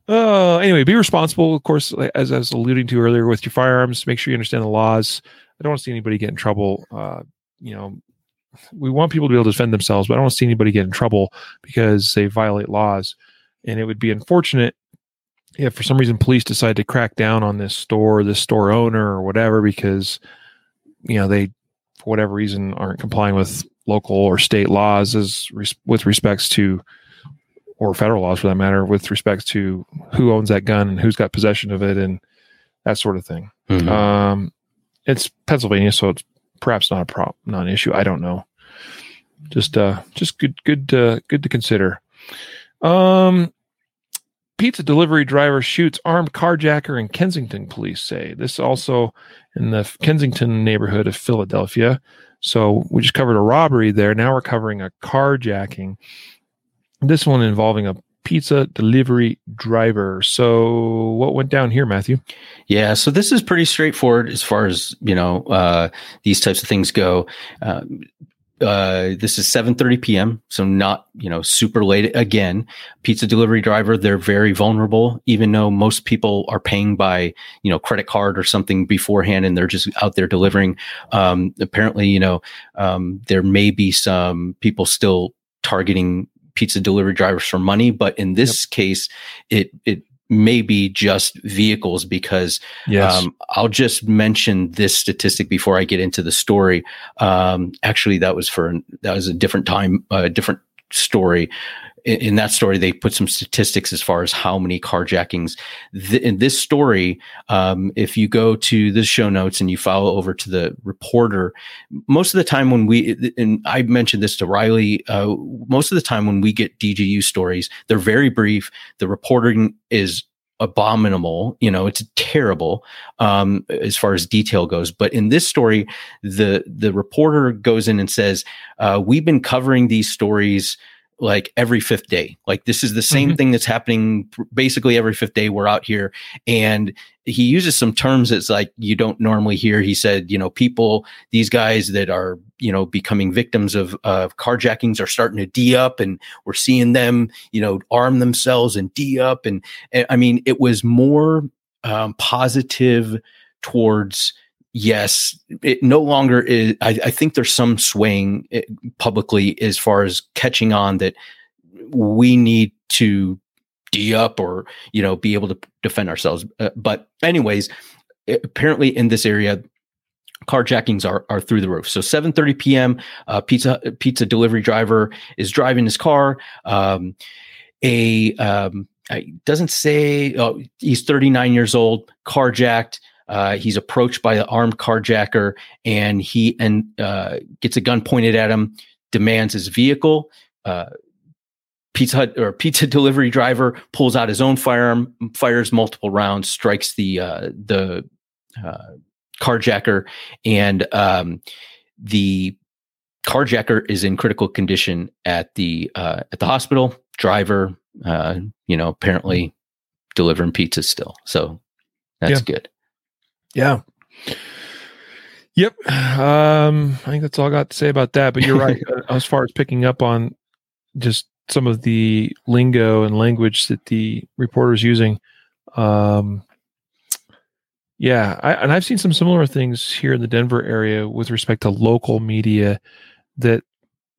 Anyway, be responsible. Of course, as I was alluding to earlier with your firearms, make sure you understand the laws. I don't want to see anybody get in trouble. We want people to be able to defend themselves, but I don't want to see anybody get in trouble because they violate laws. And it would be unfortunate if for some reason police decide to crack down on this store owner or whatever, because, they, for whatever reason, aren't complying with local or state laws with respects to, or federal laws for that matter, with respects to who owns that gun and who's got possession of it and that sort of thing. Mm-hmm. It's Pennsylvania, so it's perhaps not a problem, not an issue. I don't know. Just good to consider. Pizza delivery driver shoots armed carjacker in Kensington, police say. This also in the Kensington neighborhood of Philadelphia. So we just covered a robbery there. Now we're covering a carjacking. This one involving a pizza delivery driver. So what went down here, Matthew? Yeah, so this is pretty straightforward as far as, these types of things go. This is 7:30 p.m., so not, super late. Again, pizza delivery driver, they're very vulnerable, even though most people are paying by, credit card or something beforehand, and they're just out there delivering. Apparently, there may be some people still targeting pizza delivery drivers for money, but in this case, it may be just vehicles, because I'll just mention this statistic before I get into the story. Actually, that was a different time, different story. In that story, they put some statistics as far as how many carjackings. In this story, if you go to the show notes and you follow over to the reporter, most of the time when I mentioned this to Riley, most of the time when we get DGU stories, they're very brief. The reporting is abominable, it's terrible as far as detail goes. But in this story, the reporter goes in and says, we've been covering these stories like every fifth day. Like this is the same thing that's happening basically every fifth day we're out here. And he uses some terms that's like you don't normally hear. He said, you know, people, these guys that are, you know, becoming victims of carjackings are starting to D up, and we're seeing them, you know, arm themselves and D up. And I mean, it was more positive towards, yes, it no longer is. I think there's some swaying publicly as far as catching on that we need to D up or, you know, be able to defend ourselves. But anyways, apparently in this area, carjackings are through the roof. So 7:30 p.m., pizza delivery driver is driving his car. It doesn't say, oh, he's 39 years old, carjacked. He's approached by the armed carjacker, and he gets a gun pointed at him, demands his vehicle. Pizza delivery driver pulls out his own firearm, fires multiple rounds, strikes the carjacker, and the carjacker is in critical condition at the hospital. Driver, you know, apparently delivering pizza still, so that's good. Yeah. Yep. I think that's all I got to say about that, but you're right. As far as picking up on just some of the lingo and language that the reporter's using. And I've seen some similar things here in the Denver area with respect to local media that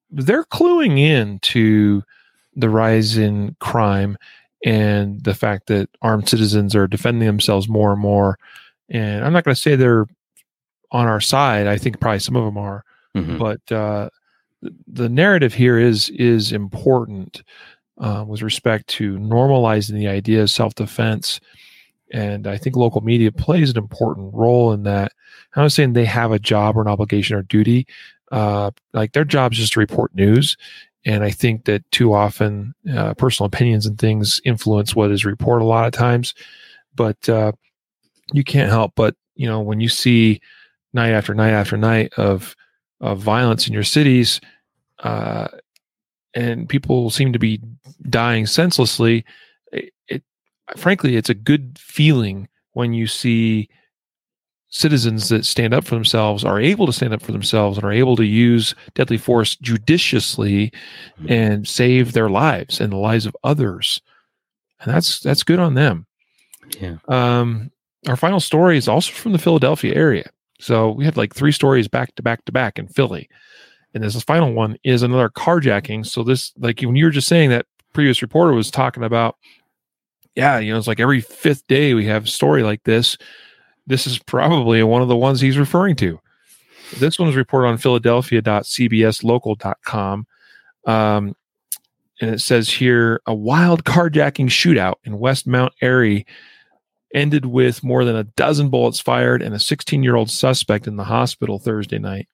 they're cluing in to the rise in crime and the fact that armed citizens are defending themselves more and more. And I'm not going to say they're on our side. I think probably some of them are, but the narrative here is important with respect to normalizing the idea of self-defense. And I think local media plays an important role in that. I'm not saying they have a job or an obligation or duty. Like their job is just to report news. And I think that too often personal opinions and things influence what is reported a lot of times. But you can't help but, you know, when you see night after night after night of violence in your cities, and people seem to be dying senselessly, it frankly, it's a good feeling when you see citizens that stand up for themselves, are able to stand up for themselves, and are able to use deadly force judiciously and save their lives and the lives of others. And that's good on them. Yeah. Our final story is also from the Philadelphia area. So we had like three stories back to back to back in Philly. And this final one is another carjacking. So this, like when you were just saying that previous reporter was talking about, yeah, you know, it's like every fifth day we have a story like this. This is probably one of the ones he's referring to. This one was reported on philadelphia.cbslocal.com. And it says here, a wild carjacking shootout in West Mount Airy ended with more than a dozen bullets fired and a 16-year-old suspect in the hospital Thursday night.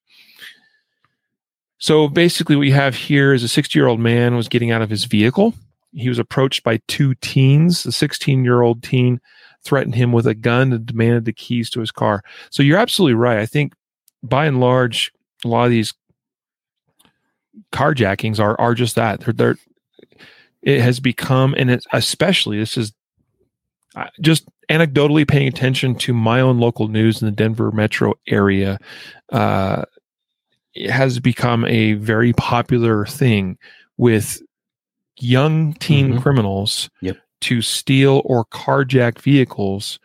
So basically what you have here is a 60-year-old man was getting out of his vehicle. He was approached by two teens. The 16-year-old teen threatened him with a gun and demanded the keys to his car. So you're absolutely right. I think by and large, a lot of these carjackings are just that. It has become, and it's especially, this is just anecdotally paying attention to my own local news in the Denver metro area, it has become a very popular thing with young teen criminals to steal or carjack vehicles,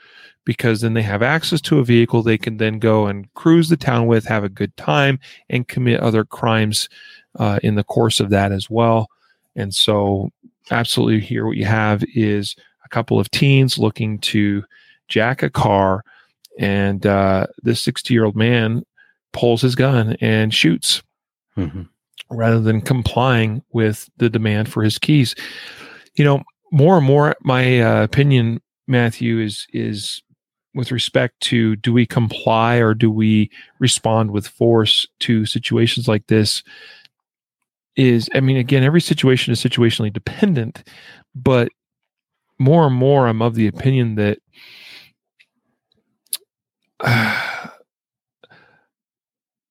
because then they have access to a vehicle they can then go and cruise the town with, have a good time, and commit other crimes in the course of that as well. And so absolutely here what you have is couple of teens looking to jack a car, and this 60-year-old man pulls his gun and shoots rather than complying with the demand for his keys. You know, more and more my opinion, Matthew, is with respect to, do we comply or do we respond with force to situations like this? Is, I mean, again, every situation is situationally dependent, but more and more, I'm of the opinion that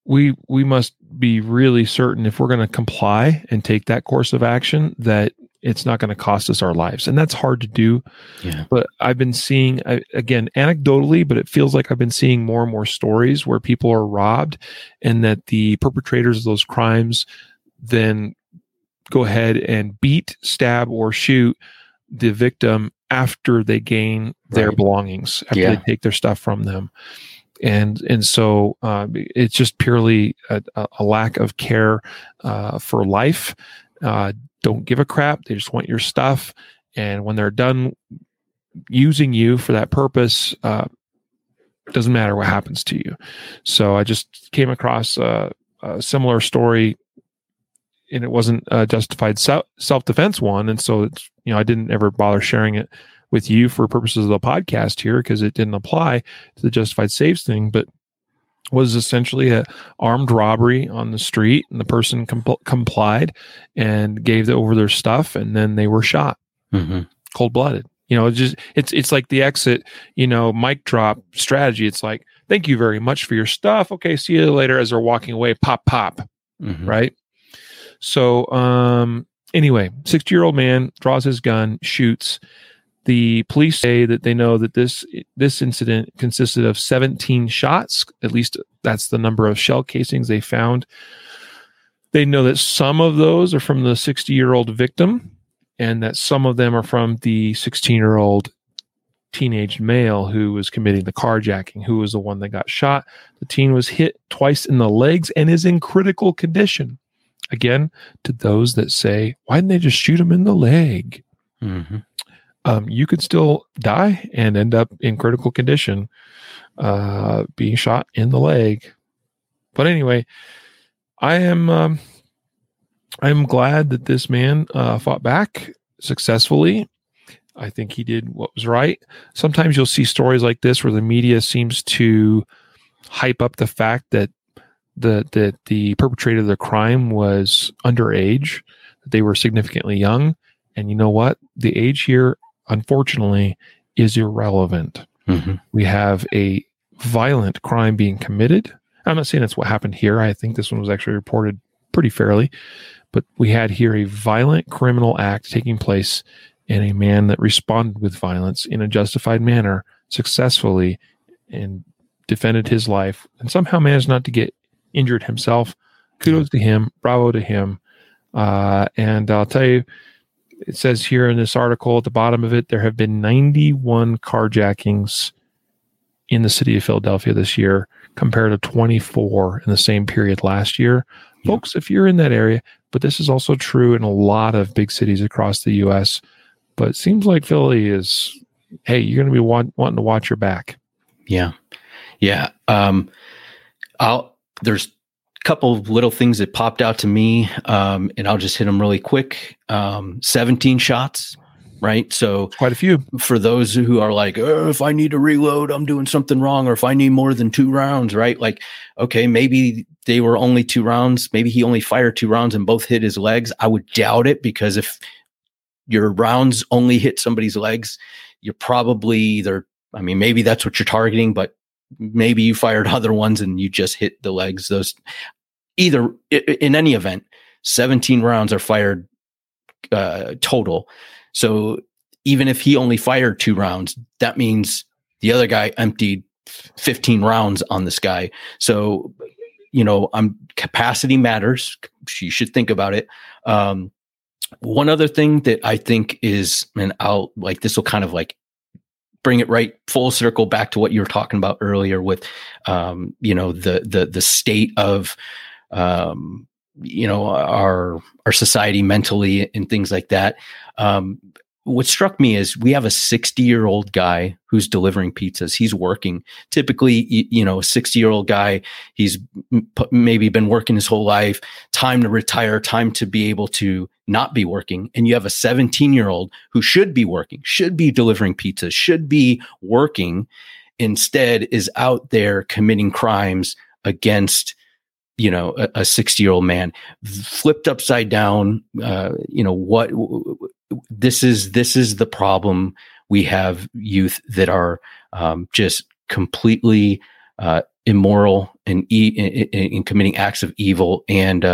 we must be really certain if we're going to comply and take that course of action that it's not going to cost us our lives. And that's hard to do. Yeah. But I've been seeing, again, anecdotally, but it feels like I've been seeing more and more stories where people are robbed and that the perpetrators of those crimes then go ahead and beat, stab, or shoot the victim after they gain their belongings, after they take their stuff from them. And so it's just purely a lack of care for life. Don't give a crap. They just want your stuff. And when they're done using you for that purpose, doesn't matter what happens to you. So I just came across a similar story, and it wasn't a justified self-defense one. And so it's, you know, I didn't ever bother sharing it with you for purposes of the podcast here because it didn't apply to the justified saves thing, but was essentially an armed robbery on the street, and the person complied and gave over their stuff, and then they were shot, cold-blooded. You know, it's like the exit, you know, mic drop strategy. It's like, thank you very much for your stuff. Okay, see you later. As they're walking away, pop, pop, right? So anyway, 60-year-old man draws his gun, shoots. The police say that they know that this incident consisted of 17 shots. At least that's the number of shell casings they found. They know that some of those are from the 60-year-old victim and that some of them are from the 16-year-old teenage male who was committing the carjacking, who was the one that got shot. The teen was hit twice in the legs and is in critical condition. Again, to those that say, why didn't they just shoot him in the leg? You could still die and end up in critical condition, being shot in the leg. But anyway, I'm glad that this man fought back successfully. I think he did what was right. Sometimes you'll see stories like this where the media seems to hype up the fact that the perpetrator of the crime was underage, that they were significantly young. And you know what? The age here, unfortunately, is irrelevant. We have a violent crime being committed. I'm not saying that's what happened here. I think this one was actually reported pretty fairly. But we had here a violent criminal act taking place and a man that responded with violence in a justified manner successfully and defended his life and somehow managed not to get injured himself. Kudos to him. Bravo to him. And I'll tell you, it says here in this article at the bottom of it, there have been 91 carjackings in the city of Philadelphia this year compared to 24 in the same period last year. Folks, if you're in that area, but this is also true in a lot of big cities across the U.S., but it seems like Philly is, hey, you're going to be wanting to watch your back. Yeah. Yeah. There's couple of little things that popped out to me, and I'll just hit them really quick. 17 shots, right? So quite a few. For those who are like, oh, if I need to reload, I'm doing something wrong, or if I need more than 2 rounds, right? Like, okay, maybe they were only 2 rounds. Maybe he only fired 2 rounds and both hit his legs. I would doubt it, because if your rounds only hit somebody's legs, you're probably either, I mean, maybe that's what you're targeting, but maybe you fired other ones and you just hit the legs. Those. Either, in any event, 17 rounds are fired total. So even if he only fired 2 rounds, that means the other guy emptied 15 rounds on this guy. So, you know, capacity matters. You should think about it. One other thing that I think is, and I'll like, this will kind of like bring it right full circle back to what you were talking about earlier with, you know, the state of, you know, our society mentally and things like that. What struck me is we have a 60-year-old guy who's delivering pizzas. He's working. Typically, you know, a 60-year-old guy, he's maybe been working his whole life, time to retire, time to be able to not be working. And you have a 17-year-old who should be working, should be delivering pizzas, should be working, instead is out there committing crimes against, you know, a 60-year-old man. Flipped upside down. You know what? This is the problem. We have youth that are just completely immoral and committing acts of evil. And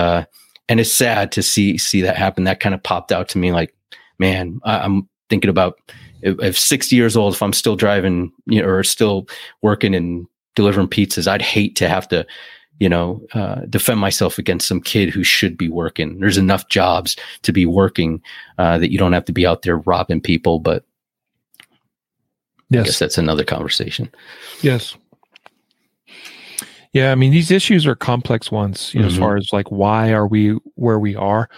it's sad to see that happen. That kind of popped out to me like, man, I'm thinking about if 60 years old, if I'm still driving, or still working and delivering pizzas, I'd hate to have to, defend myself against some kid who should be working. There's enough jobs to be working that you don't have to be out there robbing people. But yes, I guess that's another conversation. Yes. Yeah, I mean, these issues are complex ones, mm-hmm. as far as like, why are we where we are?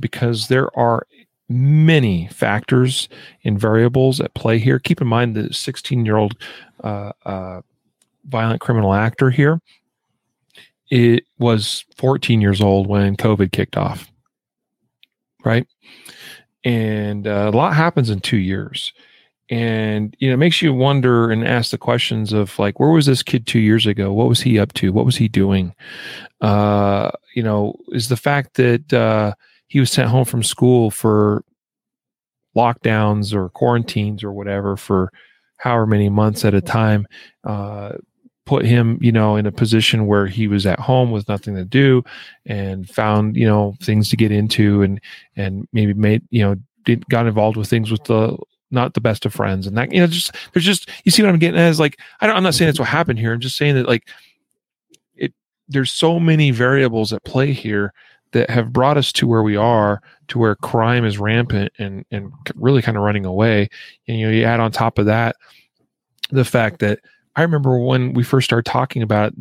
Because there are many factors and variables at play here. Keep in mind the 16-year-old violent criminal actor here. It was 14 years old when COVID kicked off, right? And a lot happens in 2 years. And, it makes you wonder and ask the questions of like, where was this kid 2 years ago? What was he up to? What was he doing? Is the fact that he was sent home from school for lockdowns or quarantines or whatever for however many months at a time, put him, in a position where he was at home with nothing to do and found, things to get into and maybe made, got involved with things with not the best of friends and that, you see what I'm getting at is like, I'm not saying that's what happened here. I'm just saying that like there's so many variables at play here that have brought us to where we are, to where crime is rampant and really kind of running away. And, you add on top of that, the fact that I remember when we first started talking about it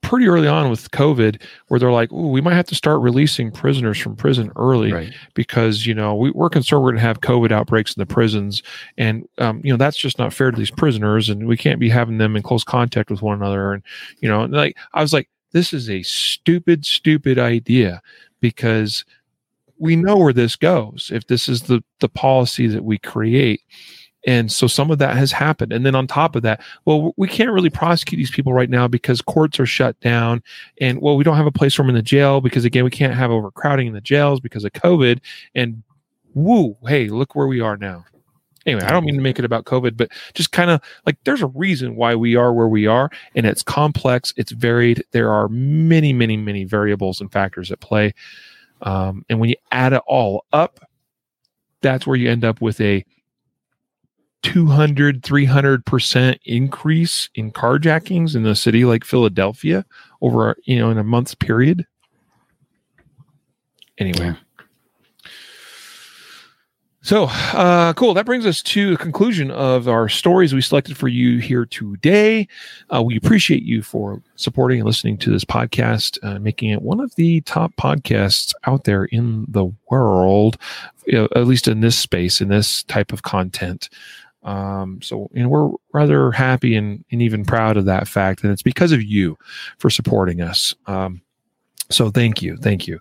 pretty early on with COVID, where they're like, "Ooh, we might have to start releasing prisoners from prison early," right? Because we're concerned we're going to have COVID outbreaks in the prisons, and that's just not fair to these prisoners, and we can't be having them in close contact with one another. And I was like, "This is a stupid idea," because we know where this goes if this is the policy that we create. And so some of that has happened. And then on top of that, well, we can't really prosecute these people right now because courts are shut down. And, well, we don't have a place for them in the jail because, again, we can't have overcrowding in the jails because of COVID. And, woo, hey, look where we are now. Anyway, I don't mean to make it about COVID, but just kind of like there's a reason why we are where we are. And it's complex. It's varied. There are many, many, many variables and factors at play. And when you add it all up, that's where you end up with a 200, 300% increase in carjackings in a city like Philadelphia over, in a month's period. Anyway. Yeah. So, cool. That brings us to the conclusion of our stories we selected for you here today. We appreciate you for supporting and listening to this podcast, making it one of the top podcasts out there in the world, at least in this space, in this type of content. So we're rather happy and even proud of that fact. And it's because of you for supporting us. So thank you. Thank you.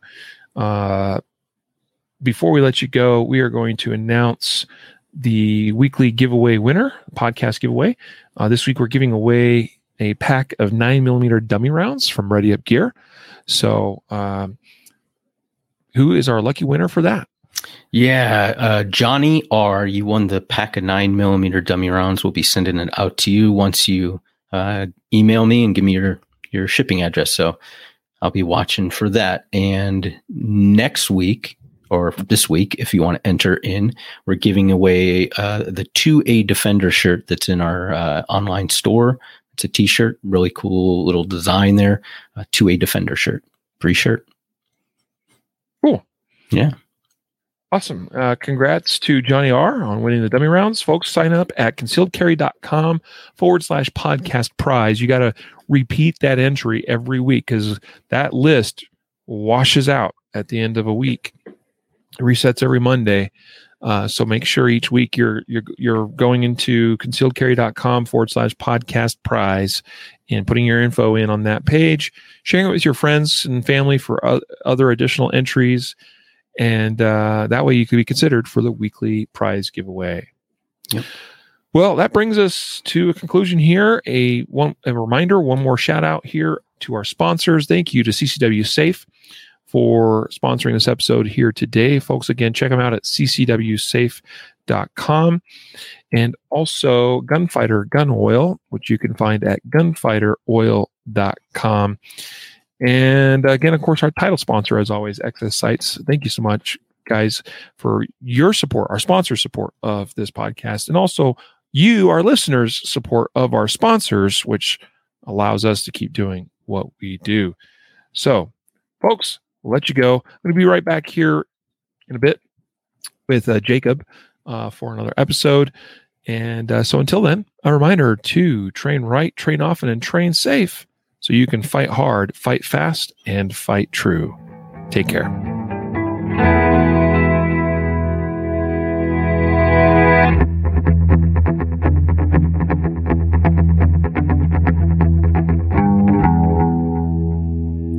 Before we let you go, we are going to announce the weekly giveaway winner, podcast giveaway. This week, we're giving away a pack of 9mm dummy rounds from Ready Up Gear. So who is our lucky winner for that? Yeah, Johnny R., you won the pack of 9mm dummy rounds. We'll be sending it out to you once you email me and give me your shipping address. So I'll be watching for that. And next week, or this week, if you want to enter in, we're giving away the 2A Defender shirt that's in our online store. It's a T-shirt, really cool little design there. 2A Defender shirt, free shirt. Cool. Yeah. Awesome. Congrats to Johnny R. on winning the dummy rounds. Folks, sign up at ConcealedCarry.com /podcast prize. You got to repeat that entry every week because that list washes out at the end of a week. It resets every Monday. So make sure each week you're going into ConcealedCarry.com /podcast prize and putting your info in on that page, sharing it with your friends and family for other additional entries. And that way you could be considered for the weekly prize giveaway. Yep. Well, that brings us to a conclusion here. A reminder, one more shout out here to our sponsors. Thank you to CCW Safe for sponsoring this episode here today. Folks, again, check them out at ccwsafe.com. And also Gunfighter Gun Oil, which you can find at gunfighteroil.com. ConcealedCarry.com. And again, of course, our title sponsor, as always, Excess Sites. Thank you so much, guys, for your support, our sponsor support of this podcast, and also you, our listeners' support of our sponsors, which allows us to keep doing what we do. So, folks, I'll let you go. I'm going to be right back here in a bit with Jacob for another episode. And so until then, a reminder to train right, train often, and train safe so you can fight hard, fight fast, and fight true. Take care.